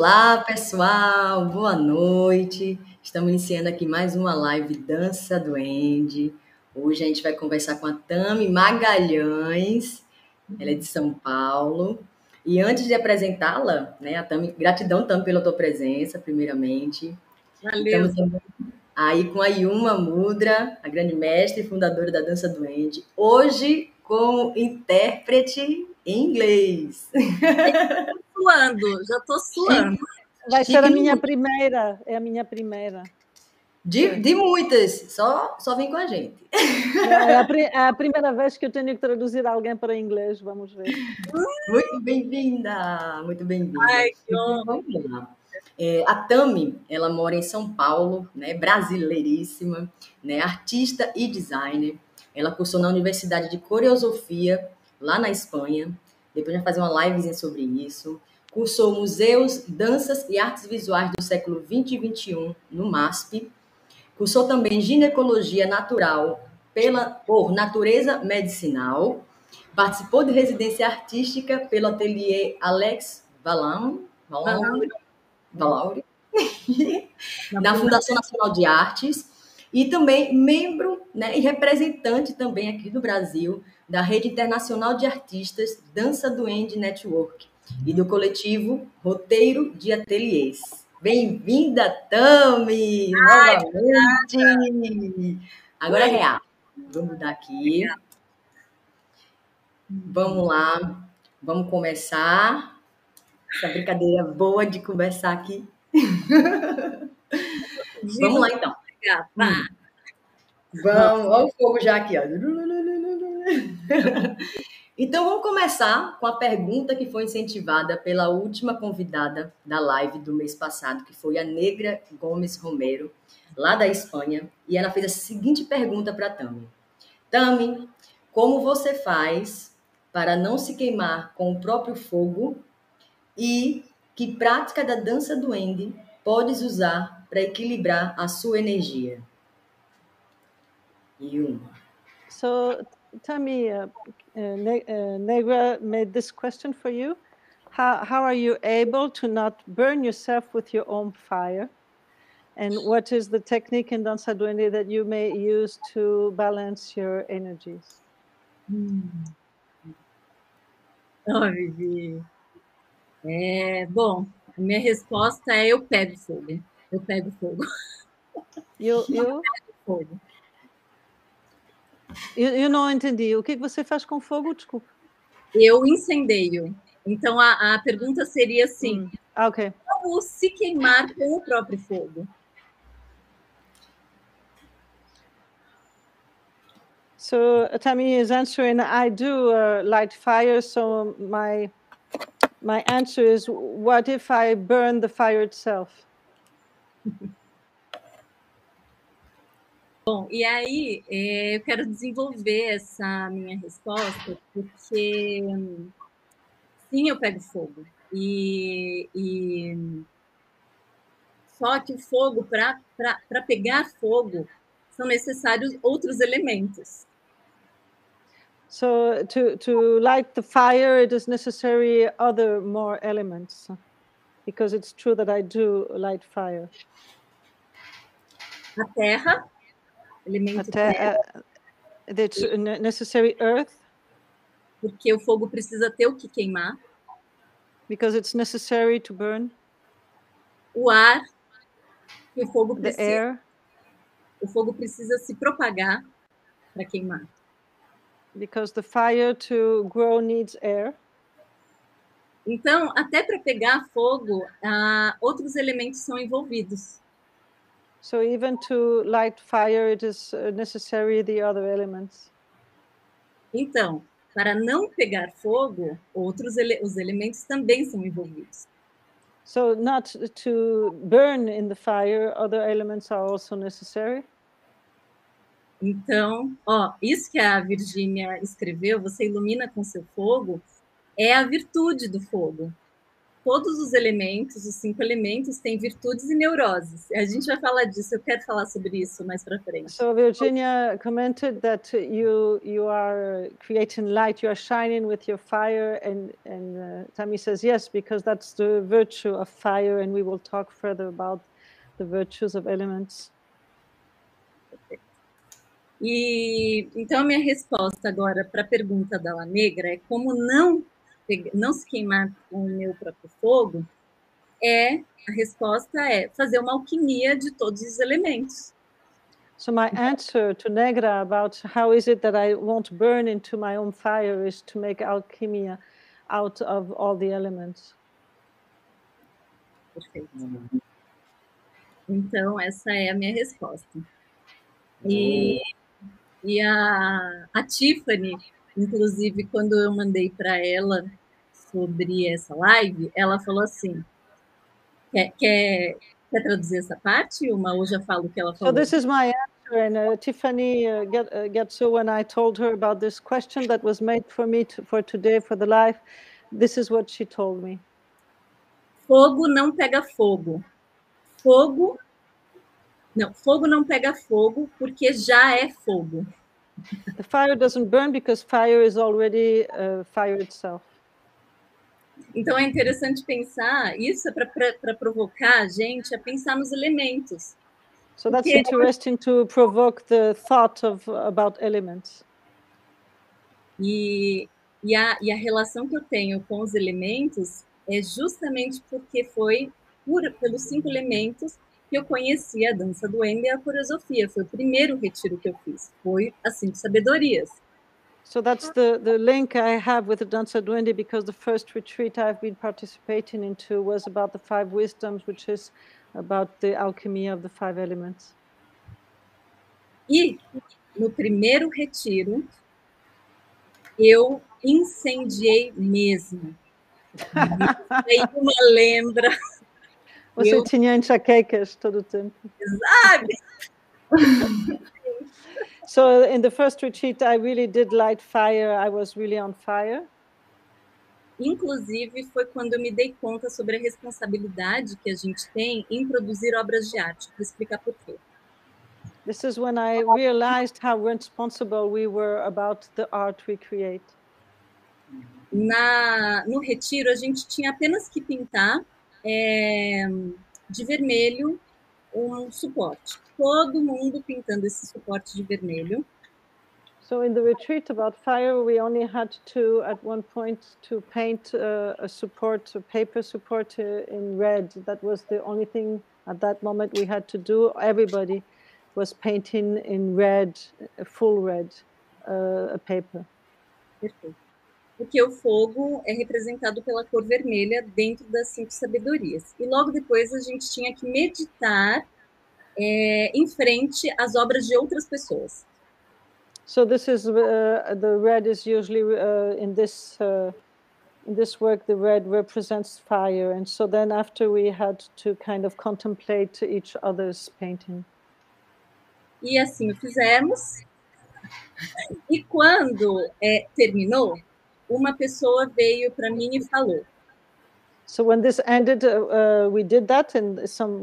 Olá, pessoal! Boa noite! Estamos iniciando aqui mais uma live Dança Duende. Hoje a gente vai conversar com a Tammy Magalhães, ela é de São Paulo. E antes de apresentá-la, né, a Tammy, gratidão, Tammy, pela tua presença, primeiramente. Valeu! Estamos também aí com a Yumma Mudra, a grande mestre e fundadora da Dança Duende. Hoje, como intérprete em inglês. Já tô suando. Vai ser a minha primeira, De muitas, só vem com a gente. É a primeira vez que eu tenho que traduzir alguém para inglês, vamos ver. Muito bem-vinda, muito bem-vinda. Ai, que honra. A Tammy, ela mora em São Paulo, né, brasileiríssima, né, artista e designer. Ela cursou na Universidade de Coreosofia, lá na Espanha. Depois a gente vai fazer uma livezinha sobre isso. Cursou Museus, Danças e Artes Visuais do século XX e XXI no MASP. Cursou também Ginecologia Natural por Natureza Medicinal. Participou de residência artística pelo ateliê Alex Valauri, na Fundação Nacional de Artes. E também membro, né, e representante também aqui do Brasil da Rede Internacional de Artistas Danza Duende Networking e do coletivo Roteiro de Ateliês. Bem-vinda, Tammy! Novamente! Agora é real. Vamos mudar aqui. Vamos lá. Vamos começar. Essa brincadeira boa de conversar aqui. Vamos lá, então. Vamos, olha o fogo já aqui, ó. Então vamos começar com a pergunta que foi incentivada pela última convidada da live do mês passado, que foi a Negra Gomes Romero, lá da Espanha, e ela fez a seguinte pergunta para a Tammy. Tammy, como você faz para não se queimar com o próprio fogo e que prática da dança duende podes usar para equilibrar a sua energia? So, Tammy, Negra made this question for you. How are you able to not burn yourself with your own fire? And what is the technique in Danza Duende that you may use to balance your energies? Oi, bom, a minha resposta é eu pego fogo. Eu pego fogo. Eu pego fogo. Eu não entendi. O que você faz com fogo? Desculpa. Eu incendeio. Então, a pergunta seria assim. Ok. Como se queimar com o próprio fogo? So, Tammy is answering, I do light fire, so my answer is, what if I burn the fire itself? Bom, e aí eu quero desenvolver essa minha resposta, porque sim, eu pego fogo. E só que o fogo, para pegar fogo, são necessários outros elementos. So, to light the fire, it is necessary other more elements. Because it's true that I do light fire. A terra, elemento terra. That's necessary earth. Porque o fogo precisa ter o que queimar. Because it's necessary to burn. O ar, que o fogo precisa. The air. O fogo precisa se propagar para queimar. Because the fire to grow needs air. Então, até para pegar fogo, outros elementos são envolvidos. So even to light fire, it is necessary the other elements. Então, para não pegar fogo, os elementos também são envolvidos. So not to burn in the fire, other elements are also necessary. Então, isso que a Virginia escreveu, você ilumina com seu fogo, é a virtude do fogo. todos os elementos, os 5 elementos, têm virtudes e neuroses. A gente vai falar disso, eu quero falar sobre isso mais para frente. So Virginia commented that you are creating light, you are shining with your fire, and Tammy says yes, because that's the virtue of fire, and we will talk further about the virtues of elements. E então a minha resposta agora para a pergunta da La Negra é como não se queimar com o meu próprio fogo. A resposta é fazer uma alquimia de todos os elementos. So my answer to Negra about how is it that I won't burn into my own fire is to make alchemy out of all the elements. Perfeito. Então essa é a minha resposta. E a Tiffany, inclusive, quando eu mandei para ela sobre essa live, ela falou assim, quer traduzir essa parte? Uma, eu já falo o que ela falou. So this is my answer, and Tiffany Gyatso, when I told her about this question that was made for me for today, for the live, this is what she told me. Fogo não pega fogo. Fogo não pega fogo porque já é fogo. The fire doesn't burn because fire is already fire itself. Então é interessante pensar, isso é para provocar a gente a pensar nos elementos. So that's interesting to provoke the thought about elements. E a relação que eu tenho com os elementos é justamente porque foi pelos 5 elementos que eu conheci a dança duende e a coreosofia. Foi o primeiro retiro que eu fiz, foi as 5 sabedorias. So that's the link I have with the danza duende, because the first retreat I've been participating into was about the 5 wisdoms, which is about the alchemy of the 5 elements. E no primeiro retiro eu incendiei mesmo. Tem uma lembra. Você tinha enxaquecas todo o tempo. Sabe? So in the first retreat, I really did light fire. I was really on fire. Inclusive, foi quando eu me dei conta sobre a responsabilidade que a gente tem em produzir obras de arte. Vou explicar por quê. This is when I realized how responsible we were about the art we create. No retiro, a gente tinha apenas que pintar de vermelho um suporte. Todo mundo pintando esse suporte de vermelho. So in the retreat about fire, we only had to, at one point, to paint a support, a paper support in red. That was the only thing at that moment we had to do. Everybody was painting in red, full red, a paper. Perfeito. Porque o fogo é representado pela cor vermelha dentro das 5 sabedorias. E logo depois a gente tinha que meditar em frente às obras de outras pessoas. So this is the red is usually in this work the red represents fire, and so then after we had to kind of contemplate each other's painting. E assim o fizemos. E quando terminou, uma pessoa veio para mim e falou. So when this ended, we did that, and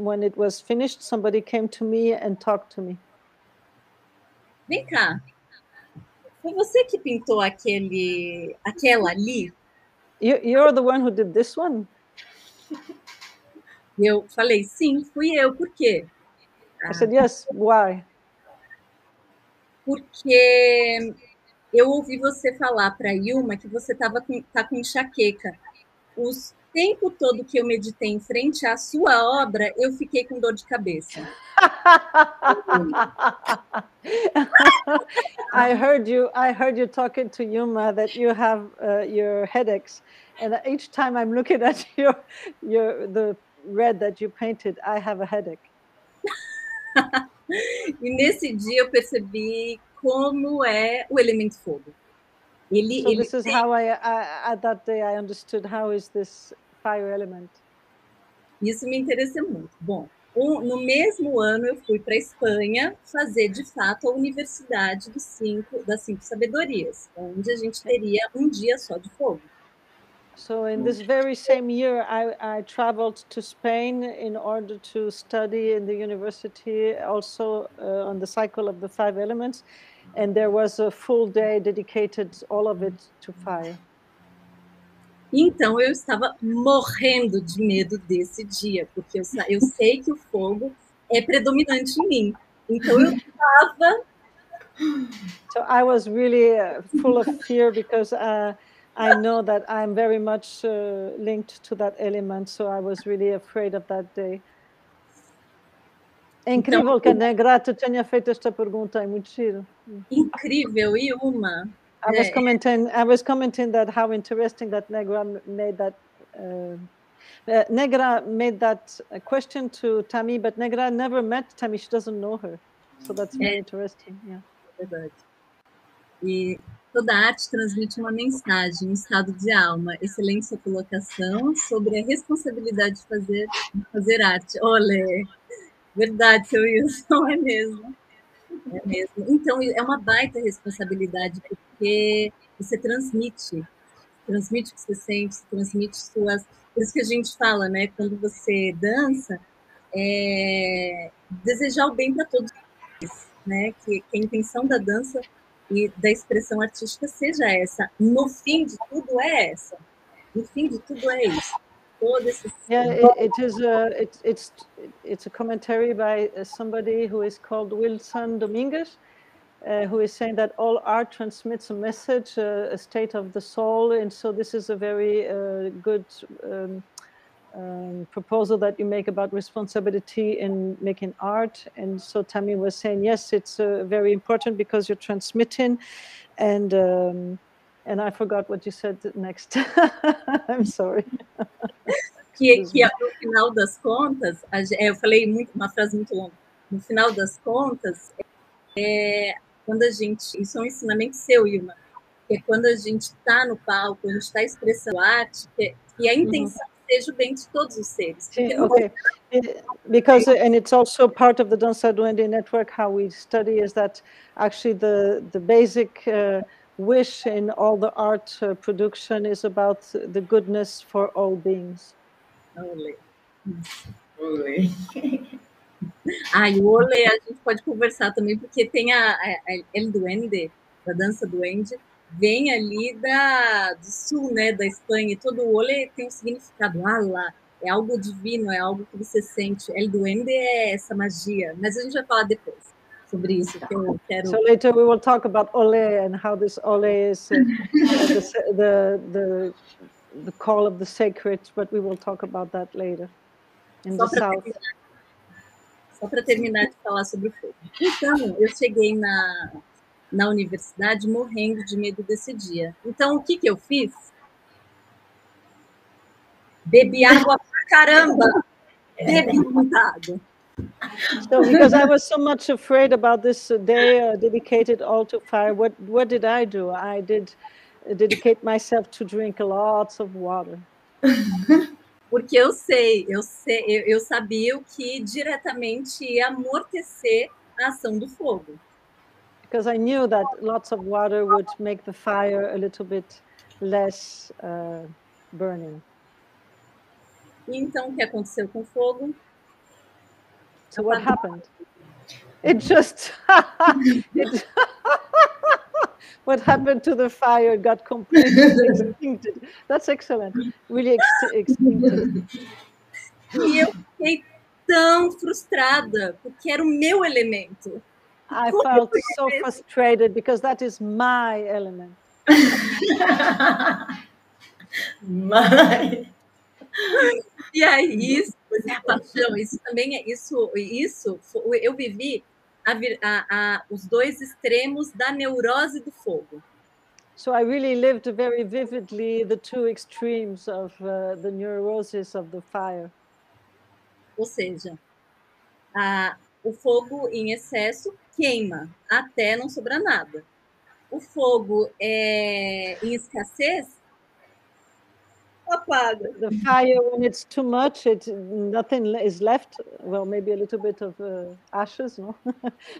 when it was finished, somebody came to me and talked to me. Vem cá. Foi você que pintou aquela ali? You're the one who did this one. Eu falei, sim, fui eu. Por quê? I said, yes, why? Porque eu ouvi você falar para a Yumma que você tá com enxaqueca. O tempo todo que eu meditei em frente à sua obra, eu fiquei com dor de cabeça. I heard you talking to Yumma that you have your headaches, and each time I'm looking at the red that you painted, I have a headache. E nesse dia eu percebi como é o elemento fogo. So this is how at that day I understood how is this fire element. Isso me interessa muito. Bom, no mesmo ano eu fui para a Espanha fazer de fato a Universidade das 5 Sabedorias, onde a gente teria um dia só de fogo. So in this very same year, I traveled to Spain in order to study in the university, also on the cycle of the five elements. And there was a full day dedicated, all of it, to fire. Então, eu estava morrendo de medo desse dia, porque eu sei que o fogo é predominante em mim. Então, eu estava... So I was really full of fear because... I know that I'm very much linked to that element, so I was really afraid of that day. É incrível então, que a Negrato tenha feito esta pergunta, é muito giro. Incrível, e uma. I was commenting that how interesting that Negra made that question to Tammy, but Negra never met Tammy, she doesn't know her, so that's very interesting. Yeah. Verdade. E toda arte transmite uma mensagem, um estado de alma. Excelente sua colocação sobre a responsabilidade de fazer arte. Olê! Verdade, seu Wilson, é mesmo. É mesmo. Então, é uma baita responsabilidade, porque você transmite o que você sente, transmite suas... Por isso que a gente fala, né? Quando você dança, é desejar o bem para todos vocês, né? Que a intenção da dança... e da expressão artística seja essa. No fim de tudo é essa. No fim de tudo é isso. Todo esse... Yeah, it's a commentary by somebody who is called Wilson Dominguez, who is saying that all art transmits a message, a state of the soul, and so this is a very good proposal that you make about responsibility in making art. And so Tammy was saying, yes, it's very important because you're transmitting. And I forgot what you said next. I'm sorry. que no final das contas, eu falei uma frase muito longa. No final das contas, quando a gente... Isso é um ensinamento seu, Yumma. É quando a gente está no palco, a gente está expressando arte, e a intenção seja o bem de todos os seres. Okay. Because and it's also part of the Danza Duende network. How we study is that actually the basic wish in all the art production is about the goodness for all beings. Olê. Olê. Ai, o olê a gente pode conversar também porque tem a El Duende, a dança duende. Vem ali do sul, né, da Espanha, e todo o olé tem um significado. Ala é algo divino, é algo que você sente. El Duende é essa magia, mas a gente vai falar depois sobre isso. Que eu quero... So later we will talk about olé and how this olé is the call of the sacred, but we will talk about that later in the south. Só para terminar de falar sobre o fogo. Então, eu cheguei na universidade, morrendo de medo desse dia. Então, o que eu fiz? Bebi água pra caramba! Bebi muita água. So, because I was so much afraid about this day dedicated all to fire, what did I do? I did dedicate myself to drink lots of water. Porque eu sabia o que diretamente ia amortecer a ação do fogo. Because I knew that lots of water would make the fire a little bit less burning. Então, o que aconteceu com o fogo? So what happened? It just what happened to the fire got completely extincted. That's excellent. Really extincted. E eu fiquei tão frustrada porque era o meu elemento. I felt so frustrated because that is my element. My. E aí, isso, é a paixão, isso também é isso. Eu vivi os dois extremos da neurose do fogo. So I really lived very vividly the two extremes of the neurosis of the fire. Ou seja, o fogo em excesso queima até não sobrar nada. O fogo em escassez apaga. The fire when it's too much, nothing is left. Well, maybe a little bit of ashes, no?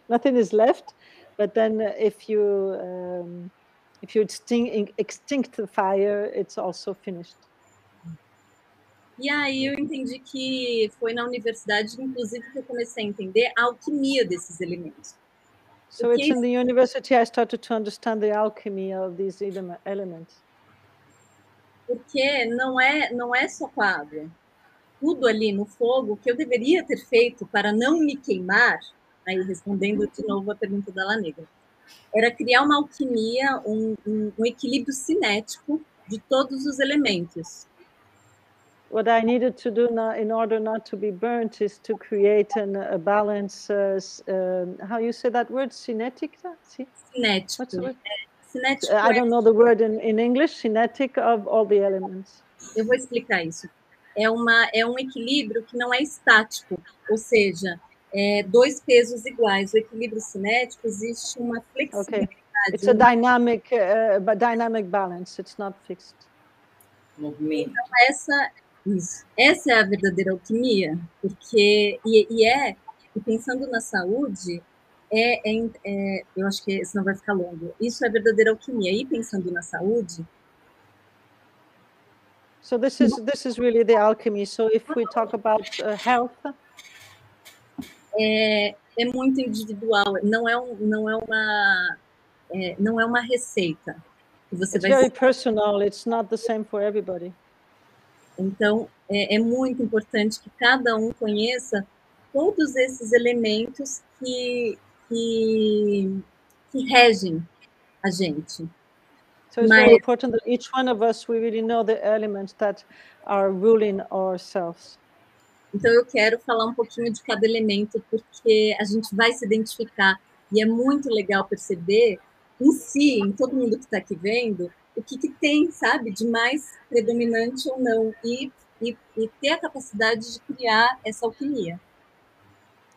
Nothing is left. But then, if you extinct the fire, it's also finished. E aí eu entendi que foi na universidade, inclusive, que eu comecei a entender a alquimia desses elementos. So it's in the university I started to understand the alchemy of these elements. Porque não é só quadro. Tudo ali no fogo que eu deveria ter feito para não me queimar, aí respondendo de novo a pergunta da La Negra, era criar uma alquimia, um equilíbrio cinético de todos os elementos. What I needed to do now, in order not to be burnt, is to create a balance. How you say that word? Cinetic? Cinetic. What's the word? Cinetic. I don't know the word in English. Cinetic of all the elements. Eu vou explicar isso. É um equilíbrio que não é estático, ou seja, dois pesos iguais. O equilíbrio cinético existe uma flexibilidade. Okay. It's a dynamic, dynamic balance. It's not fixed. Então essa é a verdadeira alquimia, porque e pensando na saúde, eu acho que senão vai ficar longo. Isso é a verdadeira alquimia. E pensando na saúde. So this is really the alchemy. So if we talk about health, é muito individual. Não é uma receita. Que você vai very personal. It's not the same for everybody. Então, é muito importante que cada um conheça todos esses elementos que regem a gente. So it's very important that each one of us, we really know the elements that are ruling ourselves. Então, eu quero falar um pouquinho de cada elemento, porque a gente vai se identificar. E é muito legal perceber em si, em todo mundo que está aqui vendo, o que tem, sabe, de mais predominante ou não, e ter a capacidade de criar essa alquimia.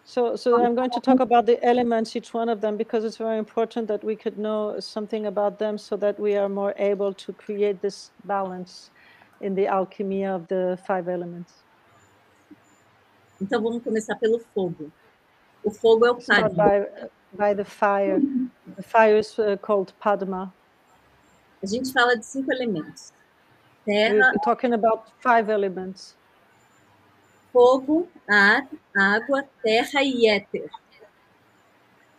So I'm going to talk about the elements, each one of them, because it's very important that we could know something about them so that we are more able to create this balance in the alchemy of the five elements. Então vamos começar pelo fogo. O fogo é o Padma. By the fire. The fire is called Padma. A gente fala de 5 elementos. Terra, we're talking about 5 elements. Fogo, ar, água, terra e éter.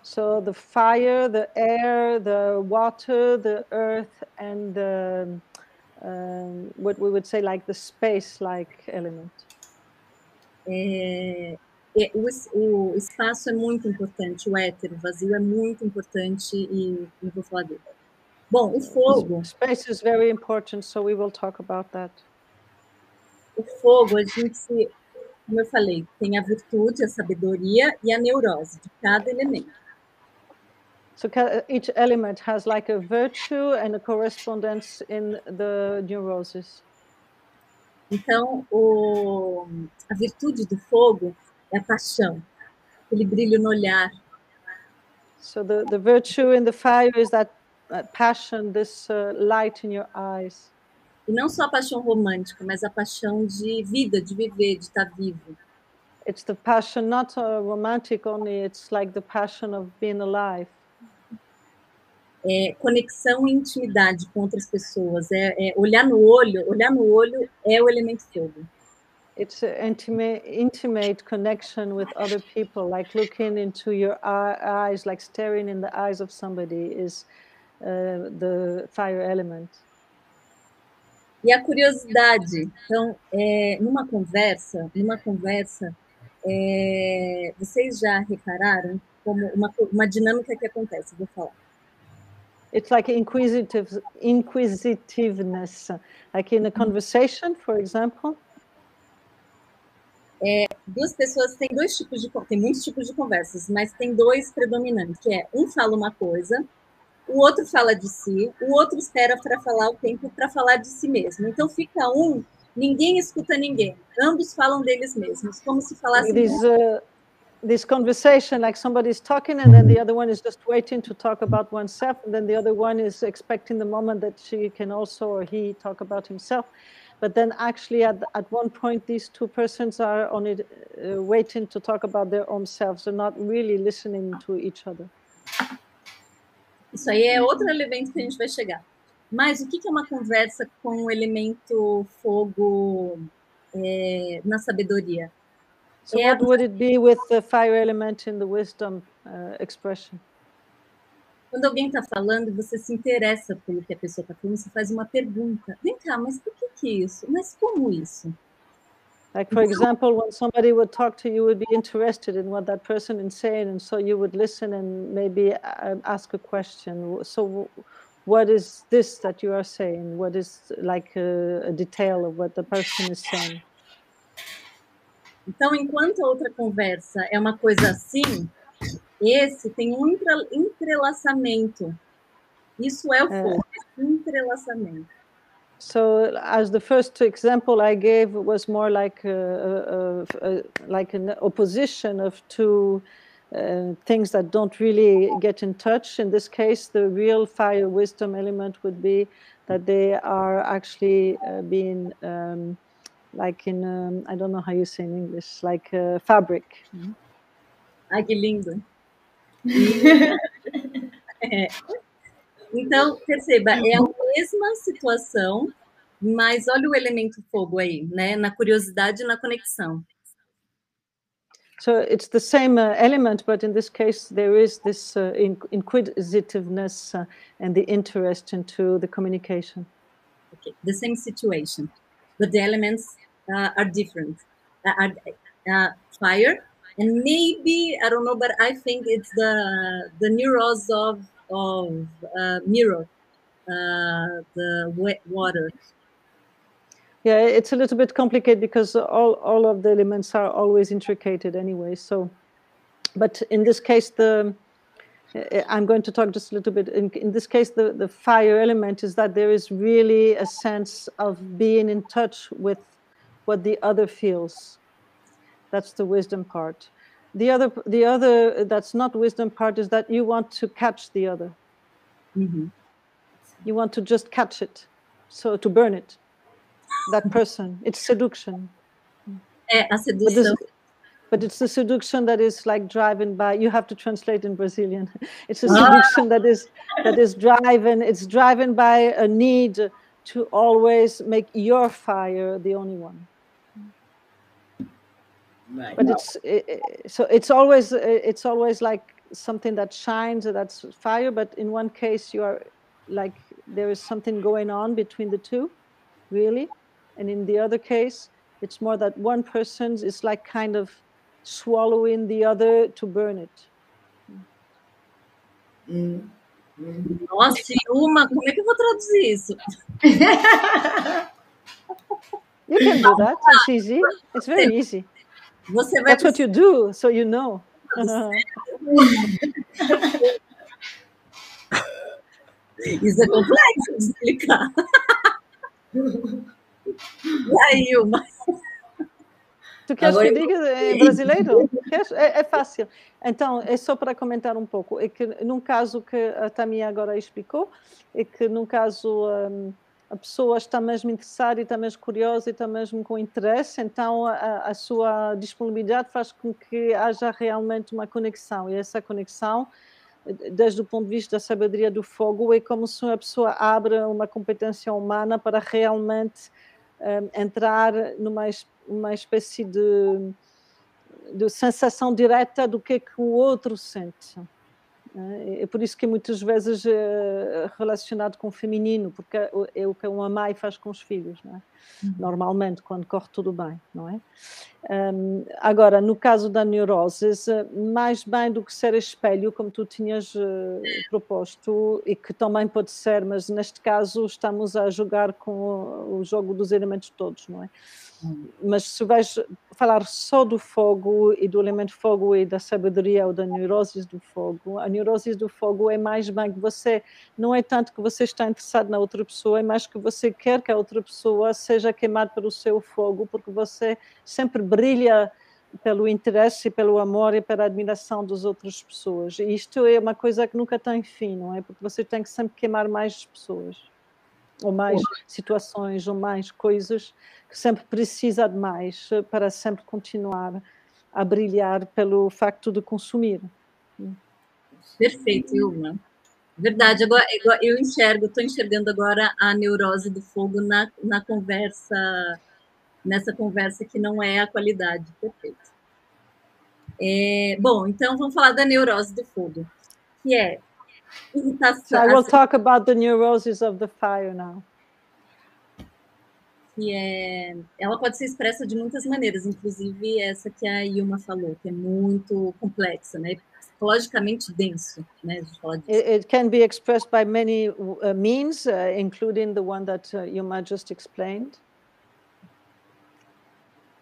So the fire, the air, the water, the earth, and the, what we would say like the space-like element. O espaço é muito importante, o éter, o vazio é muito importante e eu vou falar dele. Bom, o fogo... Space is very important, so we will talk about that. O fogo, a gente, como eu falei, tem a virtude, a sabedoria e a neurose de cada elemento. So each element has like a virtue and a correspondence in the neuroses. Então, a virtude do fogo é a paixão, aquele brilho no olhar. So the virtue in the fire is that passion, this light in your eyes. E não só a paixão romântica, mas a paixão de vida, de viver, de estar vivo. It's the passion, not romantic only, it's like the passion of being alive. Conexão e intimidade com outras pessoas. Olhar no olho é o elemento fogo. It's an intimate connection with other people, like looking into your eyes, like staring in the eyes of somebody is the fire element. E a curiosidade. Então, numa conversa, vocês já repararam como uma dinâmica que acontece? Vou falar. It's like inquisitiveness, like in a conversation, for example. Duas pessoas têm muitos tipos de conversas, mas tem dois predominantes, que é um fala uma coisa, o outro fala de si, o outro espera para falar o tempo para falar de si mesmo. Então fica ninguém escuta ninguém. Ambos falam deles mesmos, como se falassem. This conversation, like somebody is talking and then the other one is just waiting to talk about oneself, and then the other one is expecting the moment that she can also or he talk about himself. But then actually at one point these two persons are only waiting to talk about their own selves and not really listening to each other. Isso aí é outro elemento que a gente vai chegar. Mas o que é uma conversa com o elemento fogo na sabedoria. So what would it be with the fire element in the wisdom expression? Quando alguém está falando, você se interessa pelo que a pessoa está falando, você faz uma pergunta. Vem cá, mas por que que isso? Mas como isso? Like for example, when somebody would talk to you, would be interested in what that person is saying, and so you would listen and maybe ask a question. So, what is this that you are saying? What is like a detail of what the person is saying? Então, enquanto a outra conversa é uma coisa assim, esse tem um entrelaçamento. Isso é o foco, entrelaçamento. So, as the first example I gave was more like like an opposition of two things that don't really get in touch. In this case, the real fire wisdom element would be that they are actually being like in I don't know how you say in English, like fabric. Ai, que lindo. Então, perceba, é a mesma situação, mas olha o elemento fogo aí, né? Na curiosidade e na conexão. So it's the same element, but in this case there is this inquisitiveness and the interest into the communication. Okay, the same situation, but the elements are different. Fire, and maybe, I don't know, but I think it's the neurons of mirror, the wet water. Yeah, it's a little bit complicated because all of the elements are always intricated anyway. So, but in this case, I'm going to talk just a little bit. In this case, the fire element is that there is really a sense of being in touch with what the other feels. That's the wisdom part. The other that's not wisdom part is that you want to catch the other. Mm-hmm. You want to just catch it, so to burn it. That person, it's seduction. A sedução. But it's the seduction that is like driven by. You have to translate in Brazilian. It's a seduction that is driven. It's driven by a need to always make your fire the only one. Right. But it's always like something that shines, that's fire. But in one case, you are like there is something going on between the two, really, and in the other case, it's more that one person's is like kind of swallowing the other to burn it. Nossa, Yumma, como é que eu vou traduzir isso? You can do that. It's easy. It's very easy. Você vai... That's what you do, so you know. Isso é complexo de explicar. E aí, Yumma? Tu queres que eu diga em brasileiro? É fácil. Então, é só para comentar um pouco. É que num caso que a Tammy agora explicou, é que num caso... a pessoa está mesmo interessada e está mesmo curiosa e está mesmo com interesse, então a sua disponibilidade faz com que haja realmente uma conexão. E essa conexão, desde o ponto de vista da sabedoria do fogo, é como se uma pessoa abra uma competência humana para realmente entrar numa espécie de sensação direta do que o outro sente. É por isso que muitas vezes é relacionado com o feminino, porque é o que uma mãe faz com os filhos, não é? Normalmente, quando corre tudo bem, não é? Agora, no caso da neuroses, mais bem do que ser espelho, como tu tinhas proposto, e que também pode ser, mas neste caso estamos a jogar com o jogo dos elementos todos, não é? Mas se vais falar só do fogo e do elemento fogo e da sabedoria ou da neuroses do fogo, a neuroses do fogo é mais bem que você, não é tanto que você está interessado na outra pessoa, é mais que você quer que a outra pessoa seja queimada pelo seu fogo, porque você sempre brilha pelo interesse, pelo amor e pela admiração das outras pessoas. E isto é uma coisa que nunca tem fim, não é? Porque você tem que sempre queimar mais pessoas, ou mais situações, ou mais coisas, que sempre precisa de mais para sempre continuar a brilhar pelo facto de consumir. Perfeito, Yumma. Verdade, agora eu estou enxergando agora a neurose do fogo na conversa nessa conversa que não é a qualidade perfeita. Bom, então vamos falar da neurose do fogo, que é irritação. I will talk about the neuroses of the fire now. Que é, ela pode ser expressa de muitas maneiras, inclusive essa que a Yumma falou, que é muito complexa, né? Psicologicamente denso, né? It can be expressed by many means, including the one that Yumma just explained.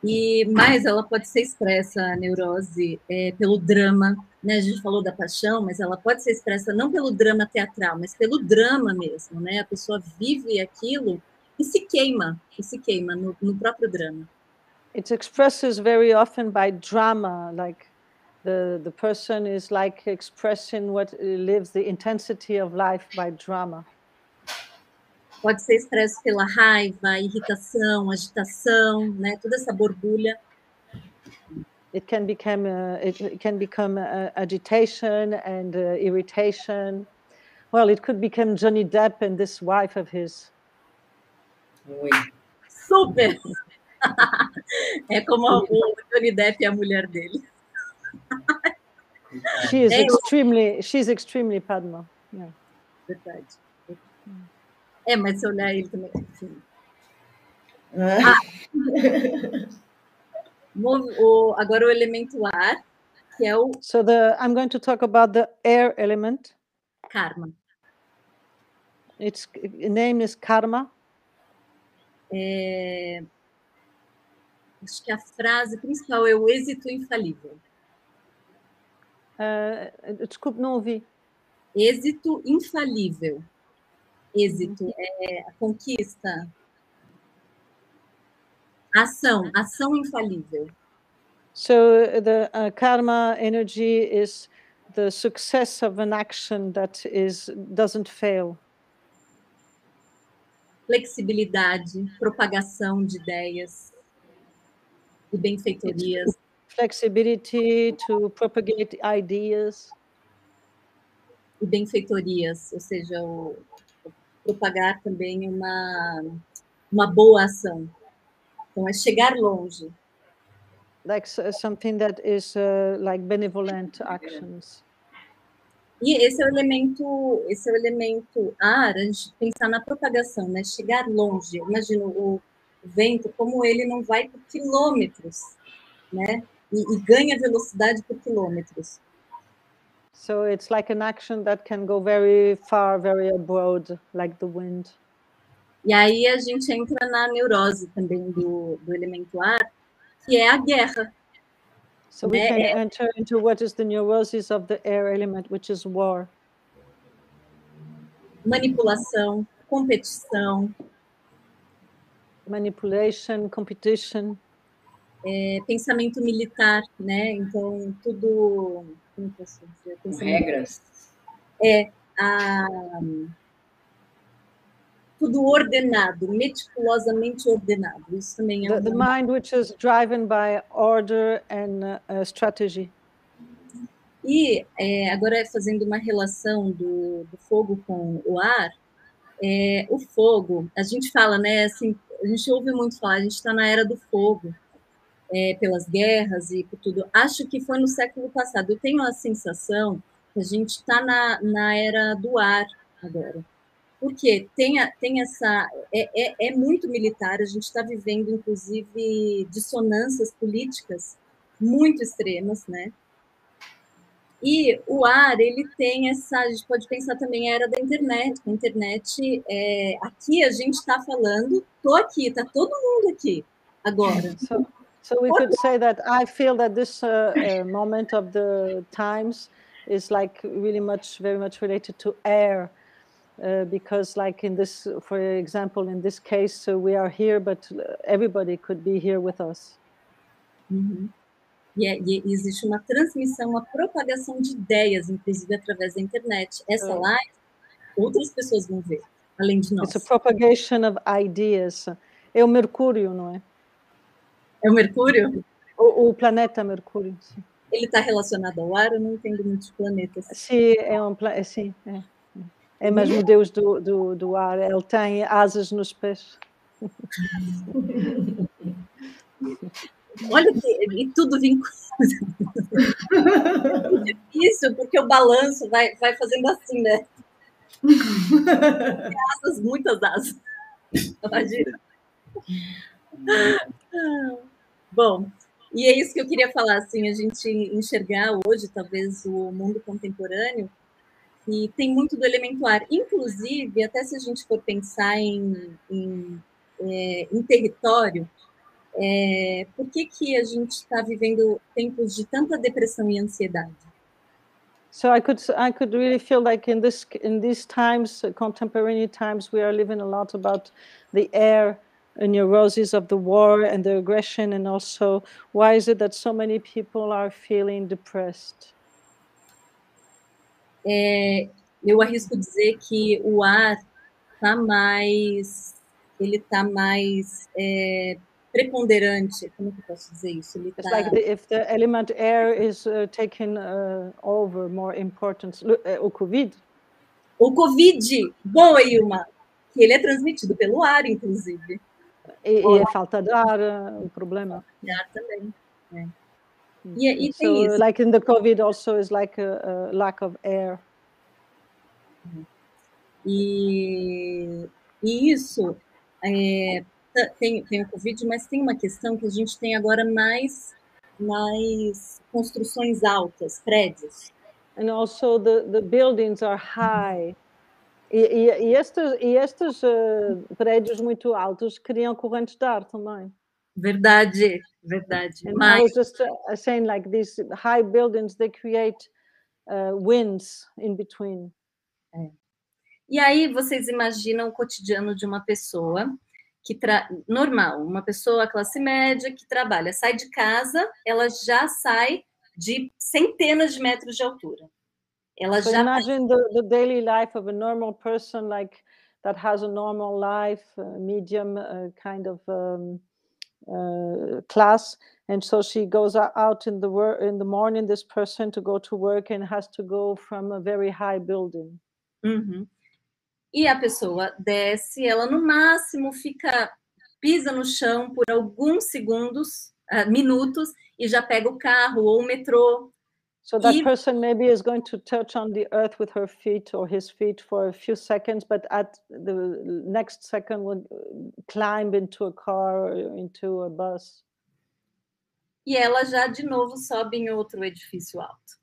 E mais, ela pode ser expressa, a neurose, pelo drama, né? A gente falou da paixão, mas ela pode ser expressa não pelo drama teatral, mas pelo drama mesmo, né? A pessoa vive aquilo e se queima no próprio drama. It expresses very often by drama, like the person is like expressing what lives the intensity of life by drama. Pode ser expresso pela raiva, irritação, agitação, né? Toda essa borbulha. It can become agitation and irritation. Well, it could become Johnny Depp and this wife of his. Oi. Super. É como o Johnny Depp e a mulher dele. She's extremely Padma. Yeah. Verdade. Mas se olhar ele também. Agora o elemento ar, que é o... So I'm going to talk about the air element. Karma. Its name is Karma. Acho que a frase principal é o êxito infalível. Desculpe, não ouvi. Êxito infalível. Êxito, a conquista, ação infalível. So the karma energy is the success of an action that doesn't fail. Flexibilidade, propagação de ideias e benfeitorias. Flexibility to propagate ideas. E benfeitorias, ou seja, propagar também uma boa ação. Então, é chegar longe. Like something that is like benevolent actions. E esse é o elemento ar, a gente pensar na propagação, né? Chegar longe. Imagina o vento, como ele não vai por quilômetros, né? E ganha velocidade por quilômetros. So it's like an action that can go very far, very abroad, like the wind. E aí a gente entra na neurose também do elemento ar, que é a guerra. So we can enter into what is the neurosis of the air element, which is war. Manipulação, competição. Manipulation, competition. Pensamento militar, né? Então, tudo... Regras. Tudo ordenado, meticulosamente ordenado. Isso também é the mind which is driven by order and strategy. E agora fazendo uma relação do fogo com o ar, o fogo, a gente fala, né? Assim, a gente ouve muito falar, a gente está na era do fogo. Pelas guerras e por tudo. Acho que foi no século passado. Eu tenho a sensação que a gente está na era do ar agora. Porque tem essa... É muito militar, a gente está vivendo, inclusive, dissonâncias políticas muito extremas, né? E o ar, ele tem essa... A gente pode pensar também a era da internet. A internet, aqui a gente está falando, estou aqui, está todo mundo aqui agora. So we could say that I feel that this moment of the times is like really much, very much related to air, because like in this, for example, in this case, so we are here, but everybody could be here with us. E existe uma transmissão, uma propagação de ideias, inclusive através da internet. Essa live, outras pessoas vão ver, além de nós. It's a propagation of ideas. É o Mercúrio, não é? É o Mercúrio? O planeta Mercúrio. Sim. Ele está relacionado ao ar? Eu não entendo muito de planetas. Sim, é mesmo o deus do ar. Ele tem asas nos pés. Olha que... E tudo vinculado. É difícil, porque o balanço vai fazendo assim, né? Asas, muitas asas. Imagina. Bom, e é isso que eu queria falar, assim, a gente enxergar hoje, talvez, o mundo contemporâneo, e tem muito do elemento ar. Inclusive, até se a gente for pensar em território, por que a gente está vivendo tempos de tanta depressão e ansiedade? So I could really feel like in these times, contemporary times, we are living a lot about the air, the neuroses of the war and the aggression, and also why is it that so many people are feeling depressed? Eu arrisco dizer que o ar está mais, ele está mais preponderante. Como que eu posso dizer isso? Ele tá... It's like if the element air is taking over more importance. O Covid? O Covid! Boa, Yumma! Que ele é transmitido pelo ar, inclusive. E a falta de ar é um problema. De ar também, é. E so, tem isso. Like in the COVID also is like a lack of air. E isso... Tem o Covid, mas tem uma questão que a gente tem agora mais construções altas, prédios. And also the buildings are high. E estes prédios muito altos criam correntes de ar também. Verdade, verdade. And I was just saying like these high buildings, they create winds in between. É. E aí vocês imaginam o cotidiano de uma pessoa que normal, uma pessoa classe média que trabalha, sai de casa, ela já sai de centenas de metros de altura. Ela so já imagine the daily life of a normal person like that has a normal life, medium kind of class, and so she goes out in the morning, this person to go to work and has to go from a very high building. Uh-huh. E a pessoa desce, ela no máximo pisa no chão por alguns segundos, minutos, e já pega o carro ou o metrô. So that person maybe is going to touch on the earth with her feet or his feet for a few seconds, but at the next second will climb into a car or into a bus. E ela já de novo sobe em outro edifício alto.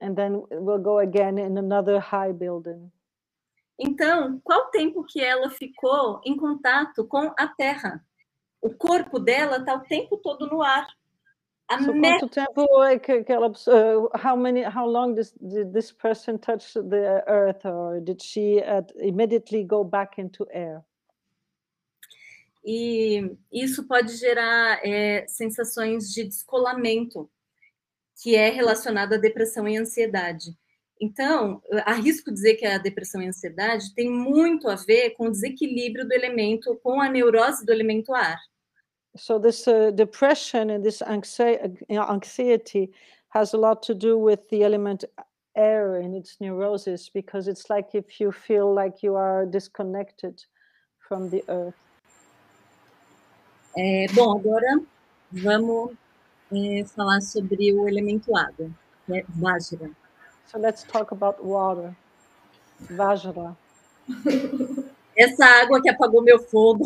And then we'll go again in another high building. Então, qual o tempo que ela ficou em contato com a Terra? O corpo dela está o tempo todo no ar. Quanto tempo é que ela... how long did this person touch the earth? Or did she immediately go back into air? E isso pode gerar sensações de descolamento, que é relacionado à depressão e ansiedade. Então, arrisco dizer que a depressão e a ansiedade tem muito a ver com o desequilíbrio do elemento, com a neurose do elemento ar. So this depression and this anxiety has a lot to do with the element air and its neurosis, because it's like if you feel like you are disconnected from the earth. Bom, agora vamos falar sobre o elemento água, que é Vajra. So let's talk about water. Vajra. Essa água que apagou meu fogo.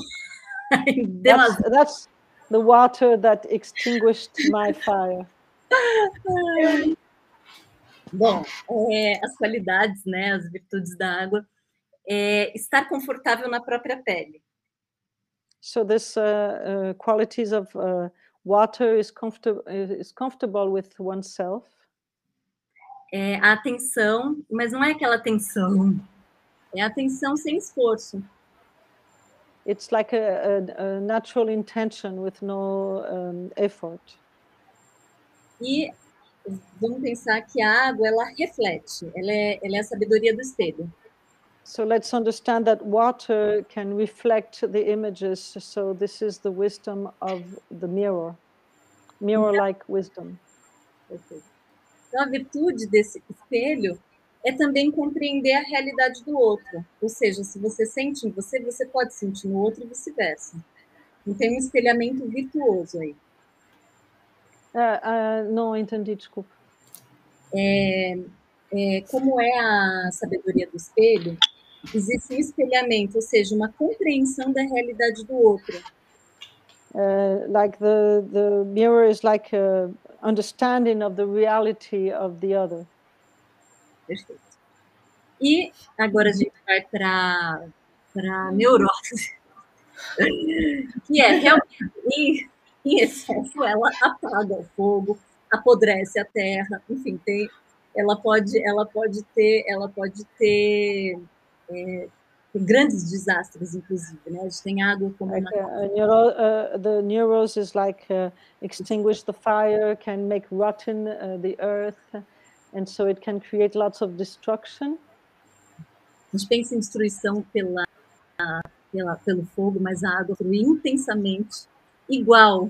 That's the water that extinguished my fire. Bom, as qualidades, né, as virtudes da água, estar confortável na própria pele. So this qualities of water is comfortable with oneself. A atenção, mas não é aquela atenção. É atenção sem esforço. It's like a natural intention with no effort. E vamos pensar que a água, ela reflete. Ela é a sabedoria do espelho. So let's understand that water can reflect the images. So this is the wisdom of the mirror. Mirror-like wisdom. Okay. Então, a virtude desse espelho é também compreender a realidade do outro. Ou seja, se você sente em você, você pode sentir no outro e vice-versa. Tem um espelhamento virtuoso aí. Não entendi, desculpa. Como é a sabedoria do espelho, existe um espelhamento, ou seja, uma compreensão da realidade do outro. Like the mirror is like a understanding of the reality of the other. Perfeito. E agora a gente vai para neurose, que é realmente em excesso ela apaga o fogo, apodrece a terra, enfim, tem, ela pode ter grandes desastres, inclusive, né? A gente tem água como uma... the neurose is like extinguish the fire, can make rotten the earth, and so it can create lots of destruction. A gente pensa em destruição pelo fogo, mas a água flui intensamente igual.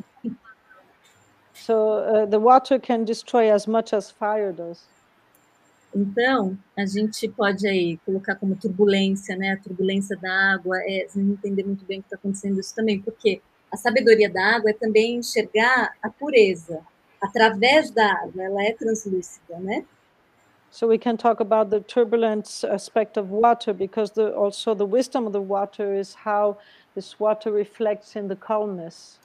So the water can destroy as much as fire does. Então, a gente pode aí colocar como turbulência, né? A turbulência da água, vocês não entendem muito bem o que está acontecendo isso também, porque a sabedoria da água é também enxergar a pureza através da água, ela é translúcida, né? So we can talk about the turbulence aspect of water, because also the wisdom of the water is how this water reflects in the calmness.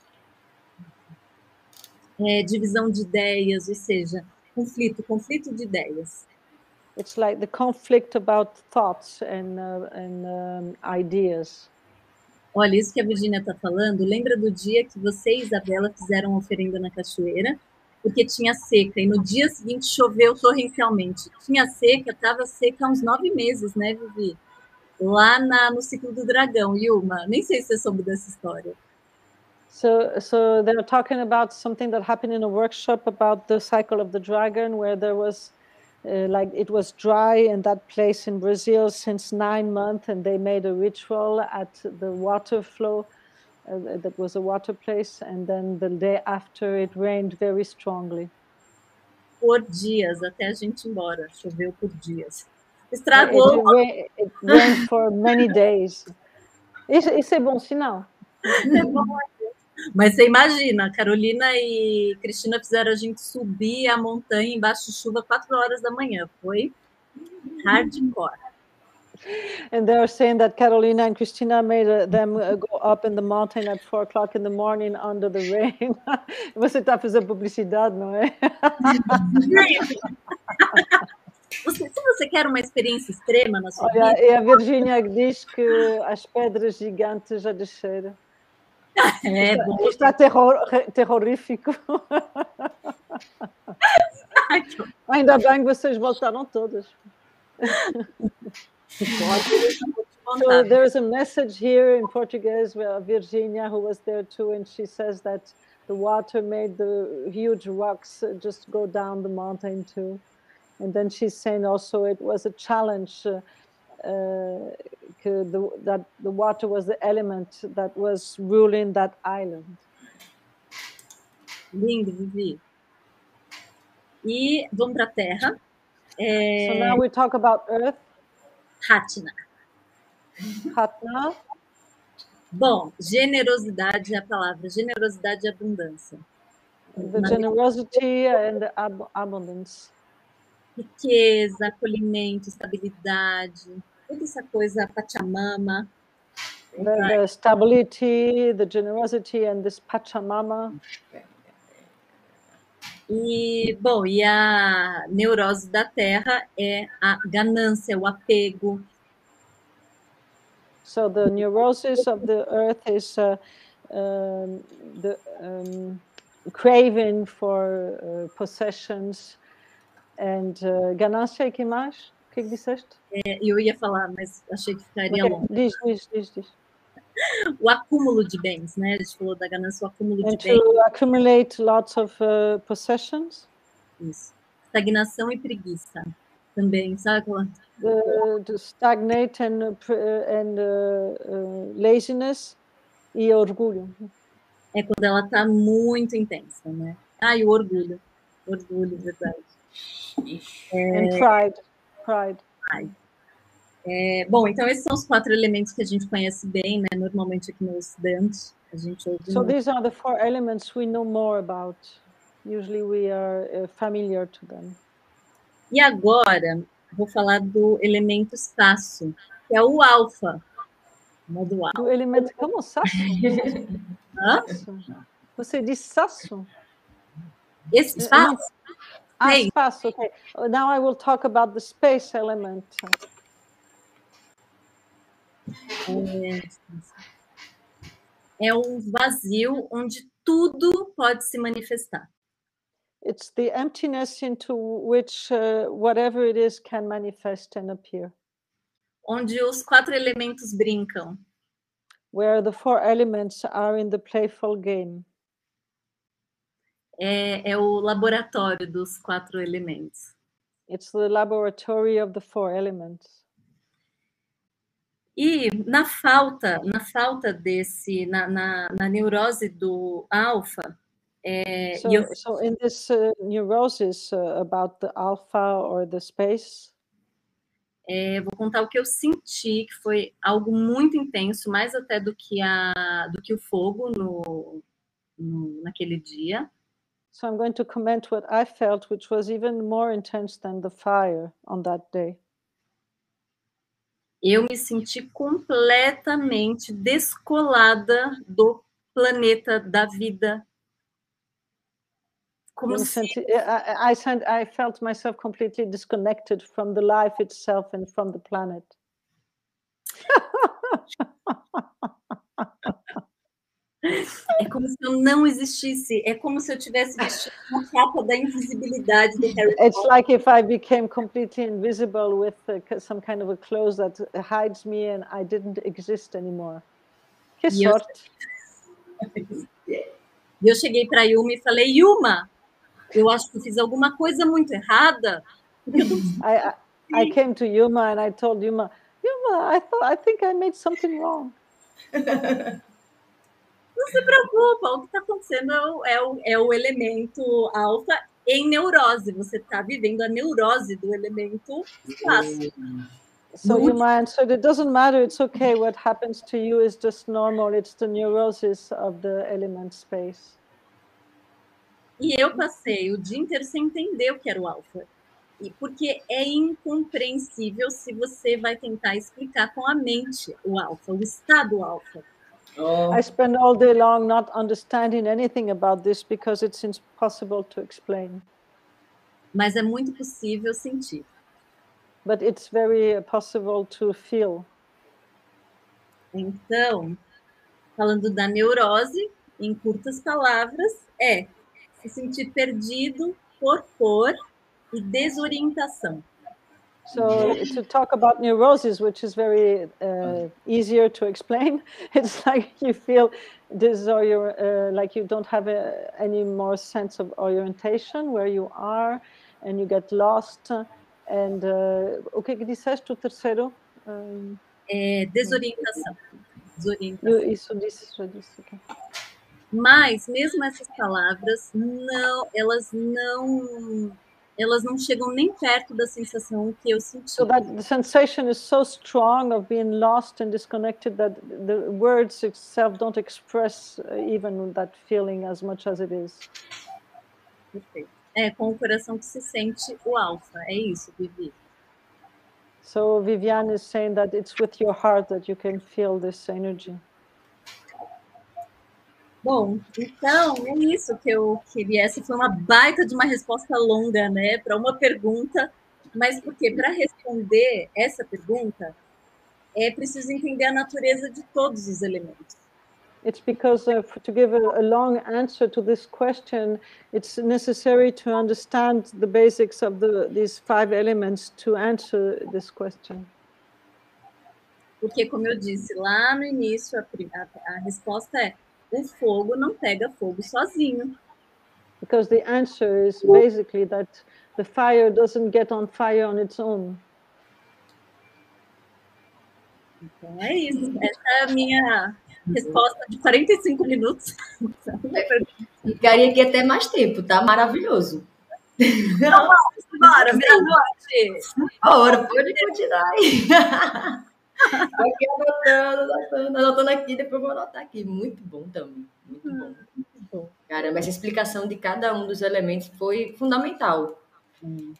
Divisão de ideias, ou seja, conflito de ideias. It's like the conflict about thoughts and ideas. Olha, isso que a Virginia está falando, lembra do dia que você e Isabela fizeram oferenda na cachoeira, porque tinha seca, e no dia seguinte choveu torrencialmente. Tinha seca, estava seca há uns 9 meses, né, Vivi? Lá no ciclo do dragão, Yumma. Nem sei se você soube dessa história. So they were talking about something that happened in a workshop about the cycle of the dragon, where there was... like it was dry in that place in Brazil since 9 months, and they made a ritual at the water flow. That was a water place, and then the day after it rained very strongly. Por dias, até a gente ir embora, choveu por dias. Estragou. It rained for many days. Isso é bom sinal. É bom. Mas você imagina, Carolina e Cristina fizeram a gente subir a montanha embaixo de chuva 4 horas da manhã. Foi hardcore. And they are saying that Carolina and Cristina made them go up in the mountain at 4:00 a.m. under the rain. Você está fazendo publicidade, não é? Se você quer uma experiência extrema na sua vida... Olha, e a Virginia diz que as pedras gigantes já desceram. Está terrorífico. Ainda bem que vocês voltaram todas. So there is a message here in Portuguese where Virginia, who was there too, and she says that the water made the huge rocks just go down the mountain too. And then she's saying also it was a challenge. That the water was the element that was ruling that island. Lindo, Vivi. E vamos para a Terra. So now we talk about Earth. Hatna. Hatna. Bom, generosidade é a palavra. Generosidade e abundância. The generosity and the abundance. Riqueza, acolhimento, estabilidade. Toda essa coisa, Pachamama. The stability, the generosity and this Pachamama. E, bom, e a neurose da terra é a ganância, o apego. So the neurosis of the earth is craving for possessions and ganância, e que mais? O que disseste? Eu ia falar, mas achei que ficaria longo. Diz. O acúmulo de bens, né? A gente falou da ganância, o acúmulo de bens. To accumulate lots of possessions. Isso. Estagnação e preguiça também, sabe? To stagnate and laziness e orgulho. É quando ela está muito intensa, né? Ah, e o orgulho. Orgulho, verdade. And pride. Bom, então esses são os 4 elementos que a gente conhece bem, né, normalmente aqui no Ocidente. A gente ouve so these are the four elements we know more about. Usually we are familiar to them. E agora vou falar do elemento espaço, que é o alfa. O elemento como sasso? Hã? Você disse sasso? Esse espaço? Ah, espaço, ok. Now I will talk about the space element. É um vazio onde tudo pode se manifestar. It's the emptiness into which whatever it is can manifest and appear. Onde os quatro elementos brincam. Where the four elements are in the playful game. É o laboratório dos quatro elementos. It's the laboratory of the four elements. E na neurose do alfa, so in this neurosis about the alpha or the space, vou contar o que eu senti, que foi algo muito intenso, mais até do que o fogo naquele dia. So I'm going to comment what I felt, which was even more intense than the fire on that day. Eu me senti completamente descolada do planeta, da vida. Como I felt myself completely disconnected from the life itself and from the planet. É como se eu não existisse. É como se eu tivesse vestido uma capa da invisibilidade de Harry Potter. It's like if I became completely invisible with some kind of a clothes that hides me and I didn't exist anymore. Que sorte! E eu cheguei para Yumma e falei: Yumma, eu acho que eu fiz alguma coisa muito errada. I came to Yumma and I told Yumma, I think I made something wrong. Não se preocupa, o que está acontecendo é o elemento alfa em neurose. Você está vivendo a neurose do elemento espaço. So Yumma answered, it doesn't matter, it's okay, what happens to you is just normal, it's the neurosis of the element space. E eu passei o dia inteiro sem entender o que era o alfa. Porque é incompreensível se você vai tentar explicar com a mente o alfa, o estado alfa. Oh. I spend all day long not understanding anything about this because it's impossible to explain. Mas é muito possível sentir. But it's very possible to feel. Então, falando da neurose, em curtas palavras, é se sentir perdido, torpor e desorientação. So to talk about neurosis, which is very easier to explain, it's like you feel like you don't have any more sense of orientation, where you are, and you get lost. And o que disseste o terceiro? Desorientação. Isso. Okay. Mas mesmo essas palavras, elas não chegam nem perto da sensação que eu senti. So that the sensation is so strong of being lost and disconnected that the words itself don't express even that feeling as much as it is. Perfeito. É com o coração que se sente o alfa. É isso, Vivi. So Viviane is saying that it's with your heart that you can feel this energy. Bom, então, é isso que eu queria. Essa foi uma baita de uma resposta longa, né? Para uma pergunta, mas porque para responder essa pergunta, é preciso entender a natureza de todos os elementos. It's because to give a long answer to this question, it's necessary to understand the basics of these five elements to answer this question. Porque, como eu disse lá no início, a resposta é: o fogo não pega fogo sozinho. Because the answer is basically that the fire doesn't get on fire on its own. Então é isso. Essa é a minha resposta de 45 minutos. Ficaria aqui até mais tempo, tá? Maravilhoso. Então, bora, meia-noite. Bora, pode continuar aí. Estou aqui anotando aqui, depois vou anotar aqui. Muito bom também, muito bom. Caramba, essa explicação de cada um dos elementos foi fundamental.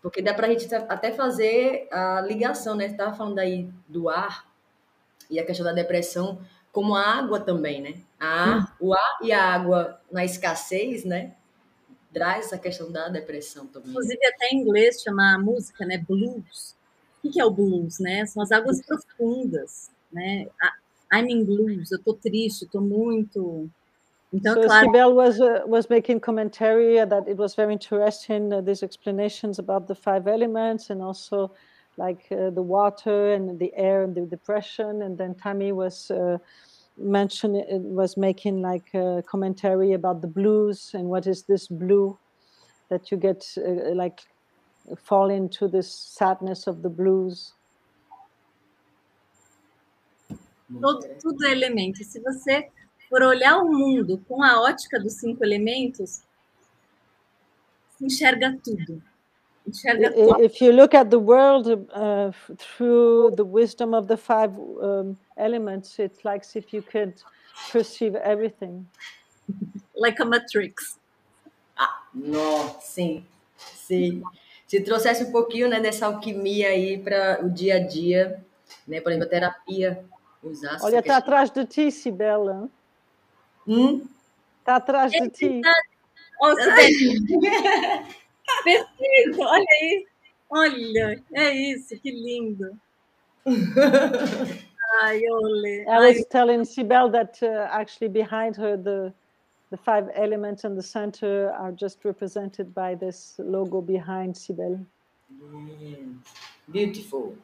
Porque dá para a gente até fazer a ligação, né? Você estava falando aí do ar e a questão da depressão, como a água também, né? O ar e a água na escassez, né? Traz essa questão da depressão também. Inclusive, até em inglês chama a música, né? Blues. O que é o blues, né? São as águas profundas, né? I'm in blues, eu tô triste, tô muito... Então, so claro. Cybelle was making commentary that it was very interesting, these explanations about the five elements and also like the water and the air and the depression, and then Tammy was making like a commentary about the blues and what is this blue that you get like fall into this sadness of the blues. Tudo é elemento. Se você por olhar o mundo com a ótica dos 5 elementos, se enxerga tudo. Enxerga tudo. If you look at the world through the wisdom of the 5 elements, it's like if you could perceive everything. Like a matrix. Ah, não, sim, sim. Se trouxesse um pouquinho, né, dessa alquimia aí para o dia a dia, né, por exemplo, a terapia, usar... Olha, está atrás de ti, Cybelle. Tá atrás de ti. Perfeito, olha aí. Olha, é isso, que lindo. Ai, olha. I was telling Cybelle that actually behind her the 5 elements in the center are just represented by this logo behind Cybelle. Beautiful.